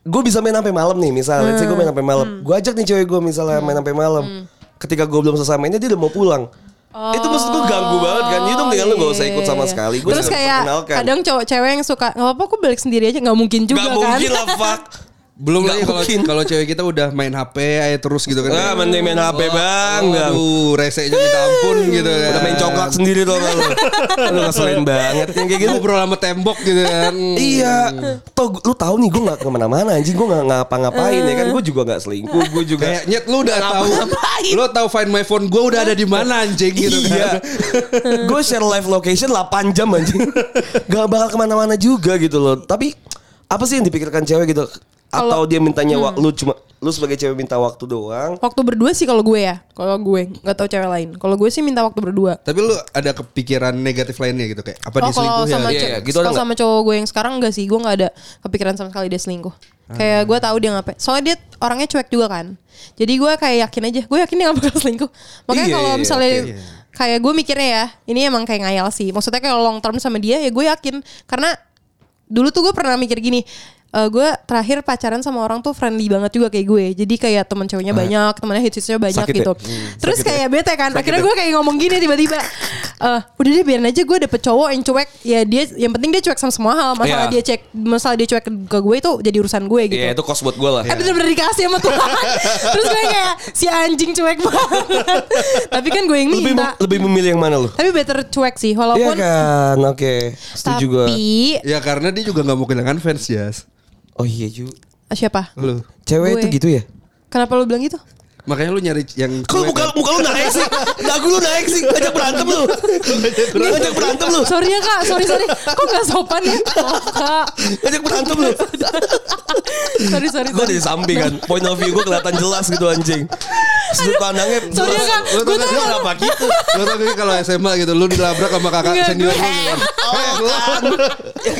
Gue bisa main sampai malam nih misalnya. Let's say gue main sampai malam. Hmm. Gue ajak nih cewek gue misalnya hmm. main sampai malam. Hmm. Ketika gue belum selesai mainnya dia udah mau pulang. Oh, itu maksud gue ganggu banget kan. Itu mendingan yeah, lu gak usah ikut sama yeah. sekali. Gua terus kayak perkenalkan. Kadang cowok-cewek yang suka gak apa-apa aku balik sendiri aja. Gak mungkin juga gak kan. Gak mungkin lah fuck. Belum lagi kalau kalau cewek kita udah main H P aja terus gitu kan. Ah, mending main H P oh, bang. Aduh, rese juga minta ampun gitu kan. Udah main congklak sendiri tuh kalau. Lu ngeselin banget yang kayak gitu. Ngobrol sama tembok gitu kan. Iya. Toh lu tahu nih gue enggak kemana mana anjing, gue enggak ngapa-ngapain ya kan. Gue juga enggak selingkuh, gue juga. Kayak nyet lu udah tahu. Lu tahu find my phone gue udah ada di mana anjing gitu kan. Gue share live location delapan jam anjing. Enggak bakal kemana mana juga gitu loh. Tapi apa sih yang dipikirkan cewek gitu? Atau dia mintanya hmm. lu cuma lu sebagai cewek minta waktu doang. Waktu berdua sih kalau gue ya. Kalau gue enggak tahu cewek lain. Kalau gue sih minta waktu berdua. Tapi lu ada kepikiran negatif lainnya gitu kayak apa oh, dia selingkuh ya? Iya, yeah, gitu kalau sama cowok gue yang sekarang enggak sih. Gue enggak ada kepikiran sama sekali dia selingkuh. Hmm. Kayak gue tahu dia ngapain. Soalnya dia orangnya cuek juga kan. Jadi gue kayak yakin aja. Gue yakin dia enggak bakal selingkuh. Makanya yeah, kalau misalnya yeah, yeah. kayak gue mikirnya ya, ini emang kayak ngayal sih. Maksudnya kayak long term sama dia ya gue yakin karena dulu tuh gue pernah mikir gini. Uh, gue terakhir pacaran sama orang tuh friendly banget juga kayak gue. Jadi kayak temen cowoknya ah. banyak, temennya hitsnya banyak sakit gitu. Ya. Hmm, terus kayak ya. bete kan. Sakit akhirnya gue kayak ngomong gini tiba-tiba. Uh, udah deh biarin aja gue dapet cowok yang cuek. Ya dia yang penting dia cuek sama semua hal. Masalah yeah. dia cek, masalah dia cuek ke gue itu jadi urusan gue gitu. Iya yeah, itu kos buat gue lah. Eh yeah. bener-bener dikasih sama Tuhan. Terus gue kayak si anjing cuek banget. Tapi kan gue yang minta. Lebih, mem- lebih memilih yang mana lu? Tapi better cuek sih walaupun. Iya kan oke. Okay. Setuju gue. Tapi. Ya karena dia juga gak mau kehilangan fans Jas. Oh iya Ju. Siapa? Lu. Cewek gue. Itu gitu ya? Kenapa lu bilang gitu? Makanya lu nyari yang kalau muka, muka lu naik sih. Dagu lu naik sih. Ngajak berantem lu. Ngajak berantem lu. Sorry ya kak. Sorry sorry. Kok gak sopan ya? Oh, kak. Ngajak berantem lu. Sorry sorry. Gue dari samping kan. Point of view gue kelihatan jelas gitu anjing. Sudut pandangnya. Sorry ya kak. Lu tau kenapa gitu. Lu tau kalau S M A gitu. Lu dilabrak sama kakak senior lu. Oh kan.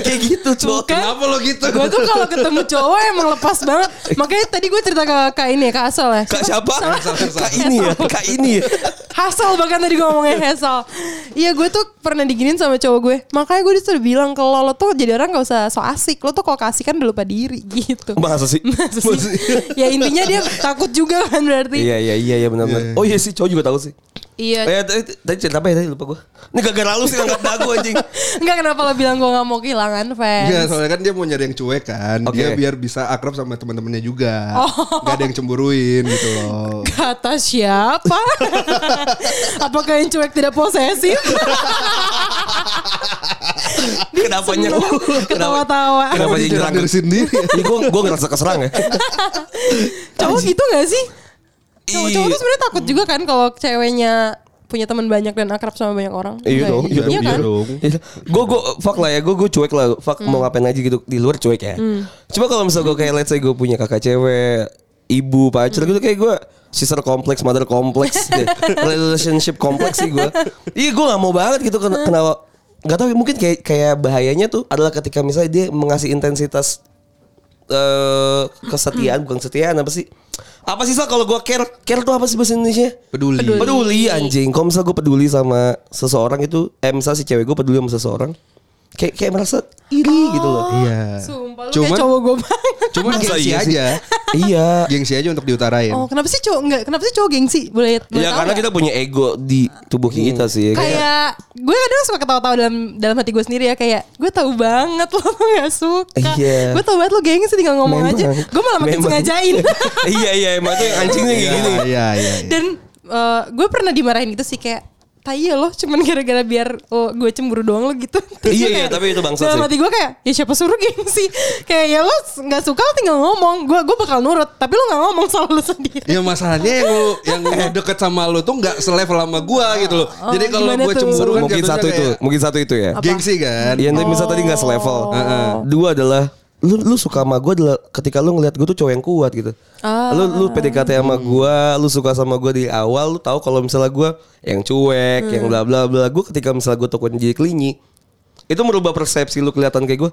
Kayak gitu cowok. Kenapa lo gitu? Gue tuh kalau ketemu cowok emang lepas banget. Makanya tadi gue cerita ke kak ini ya. Kak Asal ya. Kak siapa? Kak ini ya, kak ini ya. Hersal bahkan tadi gue ngomongnya Hersal. Iya gue tuh pernah diginin sama cowok gue. Makanya gue disuruh bilang kalau lo tuh jadi orang gak usah so asik. Lo tuh kalau kasih kan udah lupa diri gitu. Masa sih? Masa sih? Ya intinya dia takut juga kan berarti. Iya iya iya ya, benar-benar. Yeah. Oh iya sih cowok juga takut sih. Iya. Eh, tadi cerita apa ya tadi lupa gue. Ini gara-gara lu sih ngangkat dagu anjing. Enggak kenapa lo bilang gue gak mau kehilangan fans. Iya soalnya kan dia mau nyari yang cuek kan. Okay. Dia biar bisa akrab sama teman-temannya juga. Oh. Gak ada yang cemburuin gitu loh. Kata siapa? Apakah yang cuek tidak posesif? Kenapa nyerang? Ketawa-tawa. Kenapa nyerang dari sini? Ini gue ngerasa keserang ya. Cowok gitu gak sih? Cowok-cowok tuh sebenarnya takut juga kan kalau ceweknya punya teman banyak dan akrab sama banyak orang. Iya dong, iya dong, iya dong. Gue gue fuck lah ya, gue gue cuek lah, fuck hmm. mau ngapain aja gitu di luar cuek ya. Hmm. Coba kalau misal gue kayak let's say gue punya kakak cewek, ibu pacar gitu, kayak gue sister kompleks, mother kompleks, relationship kompleks sih gue. Iya gue nggak mau banget gitu kena, kena nggak tahu mungkin kayak kayak bahayanya tuh adalah ketika misalnya dia mengasih intensitas uh, kesetiaan, bukan kesetiaan apa sih? Apa sih Sal kalau gue care care tuh apa sih bahasa Indonesia? Peduli. Peduli, peduli anjing. Kalau misal gue peduli sama seseorang itu, eh misal si cewek gue peduli sama seseorang, kayak kayak merasa iri oh, gitu loh. Iya. Sumpah lu cuman, kayak cowok gue banget. Cuman gengsi aja. Iya. Gengsi aja untuk diutarain. Oh, kenapa sih cowok enggak? Kenapa sih cowok gengsi? Boleh. Ya karena ya? Kita punya ego di tubuh hmm. kita sih. Kayak, kayak gue kadang suka ketawa-tawa dalam dalam hati gue sendiri ya, kayak gue tahu banget lo enggak suka. Iya. Gue tahu banget lo gengsi, tinggal ngomong memang. Aja. Gue malah makin sengajain. Iya iya, emangnya anjingnya kayak gini. Iya iya. iya. Dan uh, gue pernah dimarahin gitu sih kayak iya loh, cuman gara-gara biar oh, gue cemburu doang lo gitu. Iya iya, tapi itu bangsat sih. Dalam hati gue kayak, ya siapa suruh gengsi? Kayak ya lo nggak suka lo tinggal ngomong. Gue gue bakal nurut. Tapi lo nggak ngomong soal lo sendiri. Ya masalahnya yang lo yang deket sama lo tuh nggak selevel sama gue gitu loh. Oh, jadi kalau gue cemburu kan mungkin satu itu, ya. mungkin satu itu ya. Apa? Gengsi kan? Iya, oh. Misal tadi nggak selevel. Oh. Uh-uh. Dua adalah lu lu suka sama gue adalah ketika lu ngeliat gue tuh cowok yang kuat gitu. Ah. Lu lu P D K T sama gue, lu suka sama gue di awal, lu tahu kalau misalnya gue yang cuek, hmm. yang bla bla bla, gue ketika misalnya gue tokonya jadi kelinyi, itu merubah persepsi lu kelihatan kayak gue.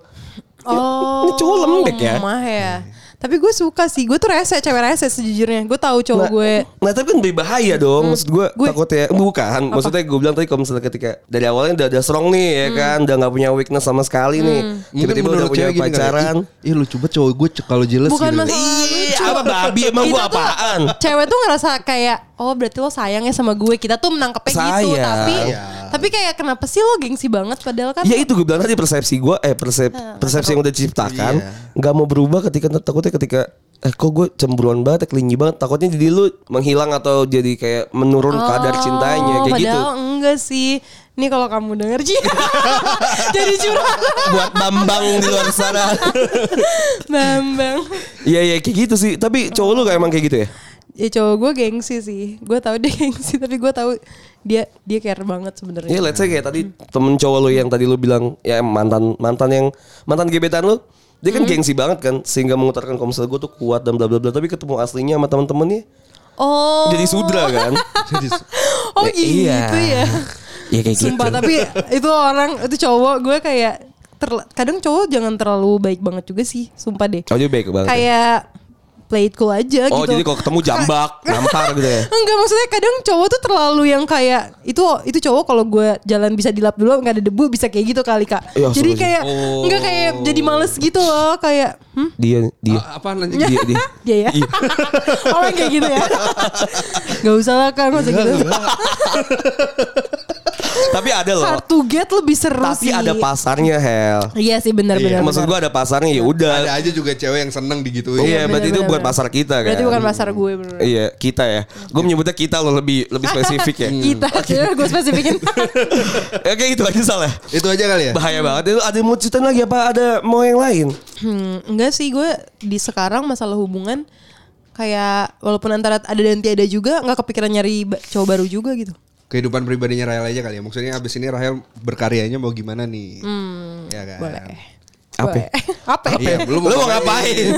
Oh, ini cowok lembek ya. ya. Tapi gue suka sih, gue tuh rese, cewek rese sejujurnya. Gue tahu cowok nah, gue. Nah tapi kan lebih bahaya dong, hmm. maksud gue, gue takutnya bukan. Apa? Maksudnya gue bilang tadi kalau misalnya ketika dari awalnya udah udah strong nih ya hmm. kan, udah nggak punya weakness sama sekali hmm. nih. Tiba-tiba udah punya pacaran. Iya lu coba cowok gue kalau jelas gitu. Bukan masalah. Iya apa babi emang gue apaan? Cewek tuh ngerasa kayak, oh berarti lo sayang ya sama gue. Kita tuh menangkepnya sayang. Gitu. Tapi ya. tapi kayak kenapa sih lo gengsi banget padahal kan? Ya itu gue bilang tadi persepsi gue, eh persep, nah, persepsi yang udah diciptakan nggak iya. mau berubah ketika takutnya ketika eh kok gue cemburuan banget, kelinyi banget, takutnya jadi lu menghilang atau jadi kayak menurun oh, kadar cintanya kayak gitu. Padahal enggak sih. Nih kalau kamu denger sih jadi curhat buat Bambang di luar sana. Bambang. Iya iya kayak gitu sih. Tapi cowok lu kayak emang kayak gitu ya? Ya cowok gue gengsi sih. Gue tahu dia gengsi tapi gue tahu dia dia care banget sebenarnya. Iya, yeah, let's say kayak tadi hmm. temen cowok lu yang tadi lu bilang ya mantan mantan yang mantan gebetan lu. Dia kan hmm. gengsi banget kan, sehingga mengutarakan komsel gue tuh kuat dan bla bla bla. Tapi ketemu aslinya sama teman-temannya, oh. jadi sudra kan? Jadi su- oh ya, iya. gitu ya. Iya kayak Sumpah, gitu. Tapi itu orang itu cowok gue kayak terla- kadang cowok jangan terlalu baik banget juga sih, sumpah deh. Cowok baik banget. Kayak play it cool aja oh, gitu. Oh jadi kalau ketemu jambak, nampar gitu ya? Enggak, maksudnya kadang cowok tuh terlalu yang kayak itu itu cowok kalau gue jalan bisa dilap dulu nggak ada debu bisa kayak gitu kali kak. Ya, jadi kayak oh. nggak kayak jadi males gitu loh kayak. Hmm? Dia dia. A- apa nanti dia dia. Dia ya. Orang kayak gitu ya. Gak usah lah kak masa gitu. Tapi ada loh. Hard to get lebih seru tapi sih. Tapi ada pasarnya Hel. Iya sih benar-benar. Iya. Maksud gue ada pasarnya ya udah. Ada aja juga cewek yang seneng digituin. Oh, iya, bener, berarti bener, itu bener. Bukan pasar kita kan. Berarti bukan pasar gue benar. Iya kita ya. Gue menyebutnya kita loh lebih lebih spesifik ya. Kita. Okay. Gue spesifikin. Oke itu aja salah. Itu aja kali ya. Bahaya hmm. banget. Itu ada mau cerita lagi apa ada mau yang lain? Hmm, enggak sih gue di sekarang masalah hubungan kayak walaupun antara ada dan tiada juga nggak kepikiran nyari cowok baru juga gitu. Kehidupan pribadinya Rahel aja kali ya. Maksudnya abis ini Rahel berkaryanya mau gimana nih? Hmm, ya kan? Boleh. Apa? Apa? Iya, lu mau ngapain?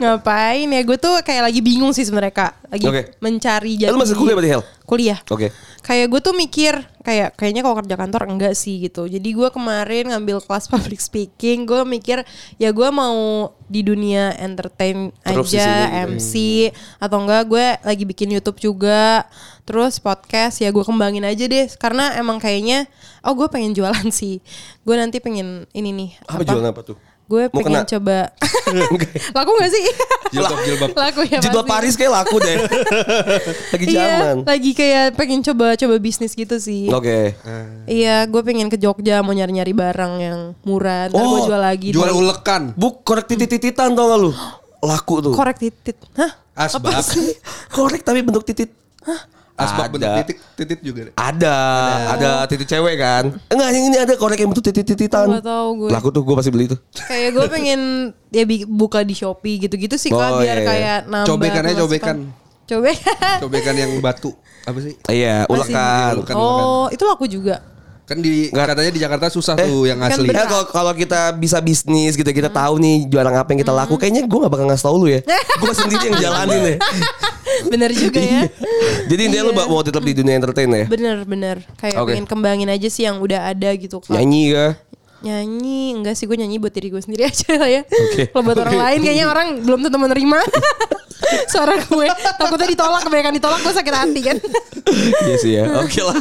Ngapain ya? Gue tuh kayak lagi bingung sih sebenarnya kak. Lagi okay. mencari jalan. Lu masih kuliah berarti Hel? Kuliah. Oke. Okay. Kayak gue tuh mikir kayak kayaknya kalau kerja kantor enggak sih gitu. Jadi gue kemarin ngambil kelas public speaking. Gue mikir ya gue mau di dunia entertain terus aja, M C atau enggak gue lagi bikin YouTube juga. Terus podcast ya gue kembangin aja deh. Karena emang kayaknya oh gue pengen jualan sih. Gue nanti pengen ini nih. Apa, apa? Jualan apa tuh? Gue pengen coba. Laku gak sih? Jilbab, jilbab. Laku ya pasti. Jilbab Paris kayak laku deh. Lagi zaman. Iya, lagi kayak pengen coba-coba bisnis gitu sih. Oke. Okay. Iya, gue pengen ke Jogja mau nyari-nyari barang yang murah. Ntar oh, gue jual lagi. Jual ulekan. Buk korek titit-tititan tau gak lu? Laku tuh. Korek titit. Hah? Asbak. Korek tapi bentuk titit. Hah? Asbak bentuk titik titik juga deh. Ada, ada, ada titik cewek kan? Enggak, yang ini ada korek yang bentuk titik-tititan. Enggak tahu gue. Laku tuh gue pasti beli itu. Kayak gue pengen ya buka di Shopee gitu-gitu sih oh, kan biar iya. kayak nambah. Cobekannya cobekan. Cobekan. Cobekan yang batu. Apa sih? Iya, ulekan. Oh, itu laku juga. Kan di Nggak. katanya di Jakarta susah eh, tuh yang asli. Kan ya, kalau kita bisa bisnis gitu, kita hmm. tahu nih jualan apa yang kita laku. Kayaknya gue gak bakal ngasih tau lu ya. Gue sendiri yang jalanin ya. Bener juga ya. Jadi intinya lu mau tetap di dunia entertain ya. Bener-bener. Kayak okay. pengen kembangin aja sih yang udah ada gitu. Kalo nyanyi ya. Nyanyi, enggak sih, gue nyanyi buat diri gue sendiri aja lah ya. Okay. Kalau buat orang lain kayaknya orang belum tentu menerima suara gue. Takutnya ditolak, kebanyakan ditolak gue sakit hati kan. Iya sih ya. Oke lah.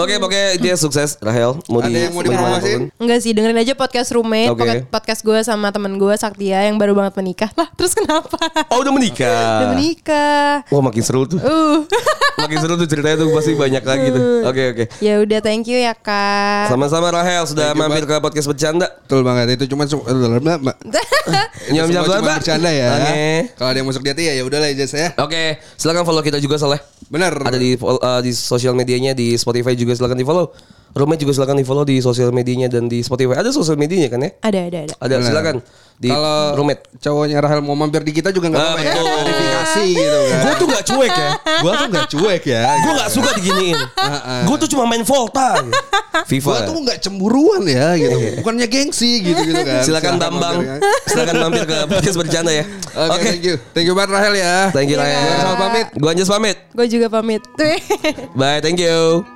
Oke, oke, dia sukses Rahel. Mau ada di, yang mau dipromosin? Enggak sih, dengerin aja podcast Roommate, okay. podcast gue sama temen gue Saktia yang baru banget menikah. Lah, terus kenapa? Oh, udah menikah. Okay. Udah menikah. Wah, makin seru tuh. Uh. Makin seru tuh ceritanya tuh, pasti banyak lagi tuh. Oke, okay, oke. Okay. Ya udah, thank you ya, Kak. Sama-sama Rahel sudah thank mampir ke podcast bercanda. Betul banget. Itu cuma nyam-nyam bercanda ya. Kalau ada yang masuk di hati ya ya udahlah aja saya. Oke, silakan follow kita juga Saleh. Benar. Ada di uh, di sosial medianya, di Spotify juga silakan di-follow. Roommate juga silakan di-follow di sosial medianya dan di Spotify. Ada sosial medianya kan ya? Ada, ada, ada. Ada, silakan. Di kalau Roommate cowoknya Rahel mau mampir di kita juga gak apa-apa ya, klarifikasi gitu kan. Gue tuh gak cuek ya. Gue tuh gak cuek ya Gue gak suka diginiin. Gue tuh cuma main Volta FIFA. Gue tuh gak cemburuan ya gitu. Bukannya gengsi gitu-gitu kan. Silakan tambang, silakan mampir ke podcast bercanda ya. Oke, thank you. Thank you banget Rahel ya. Thank you Rahel. Gue Anjas pamit. Gue juga pamit. Bye, thank you.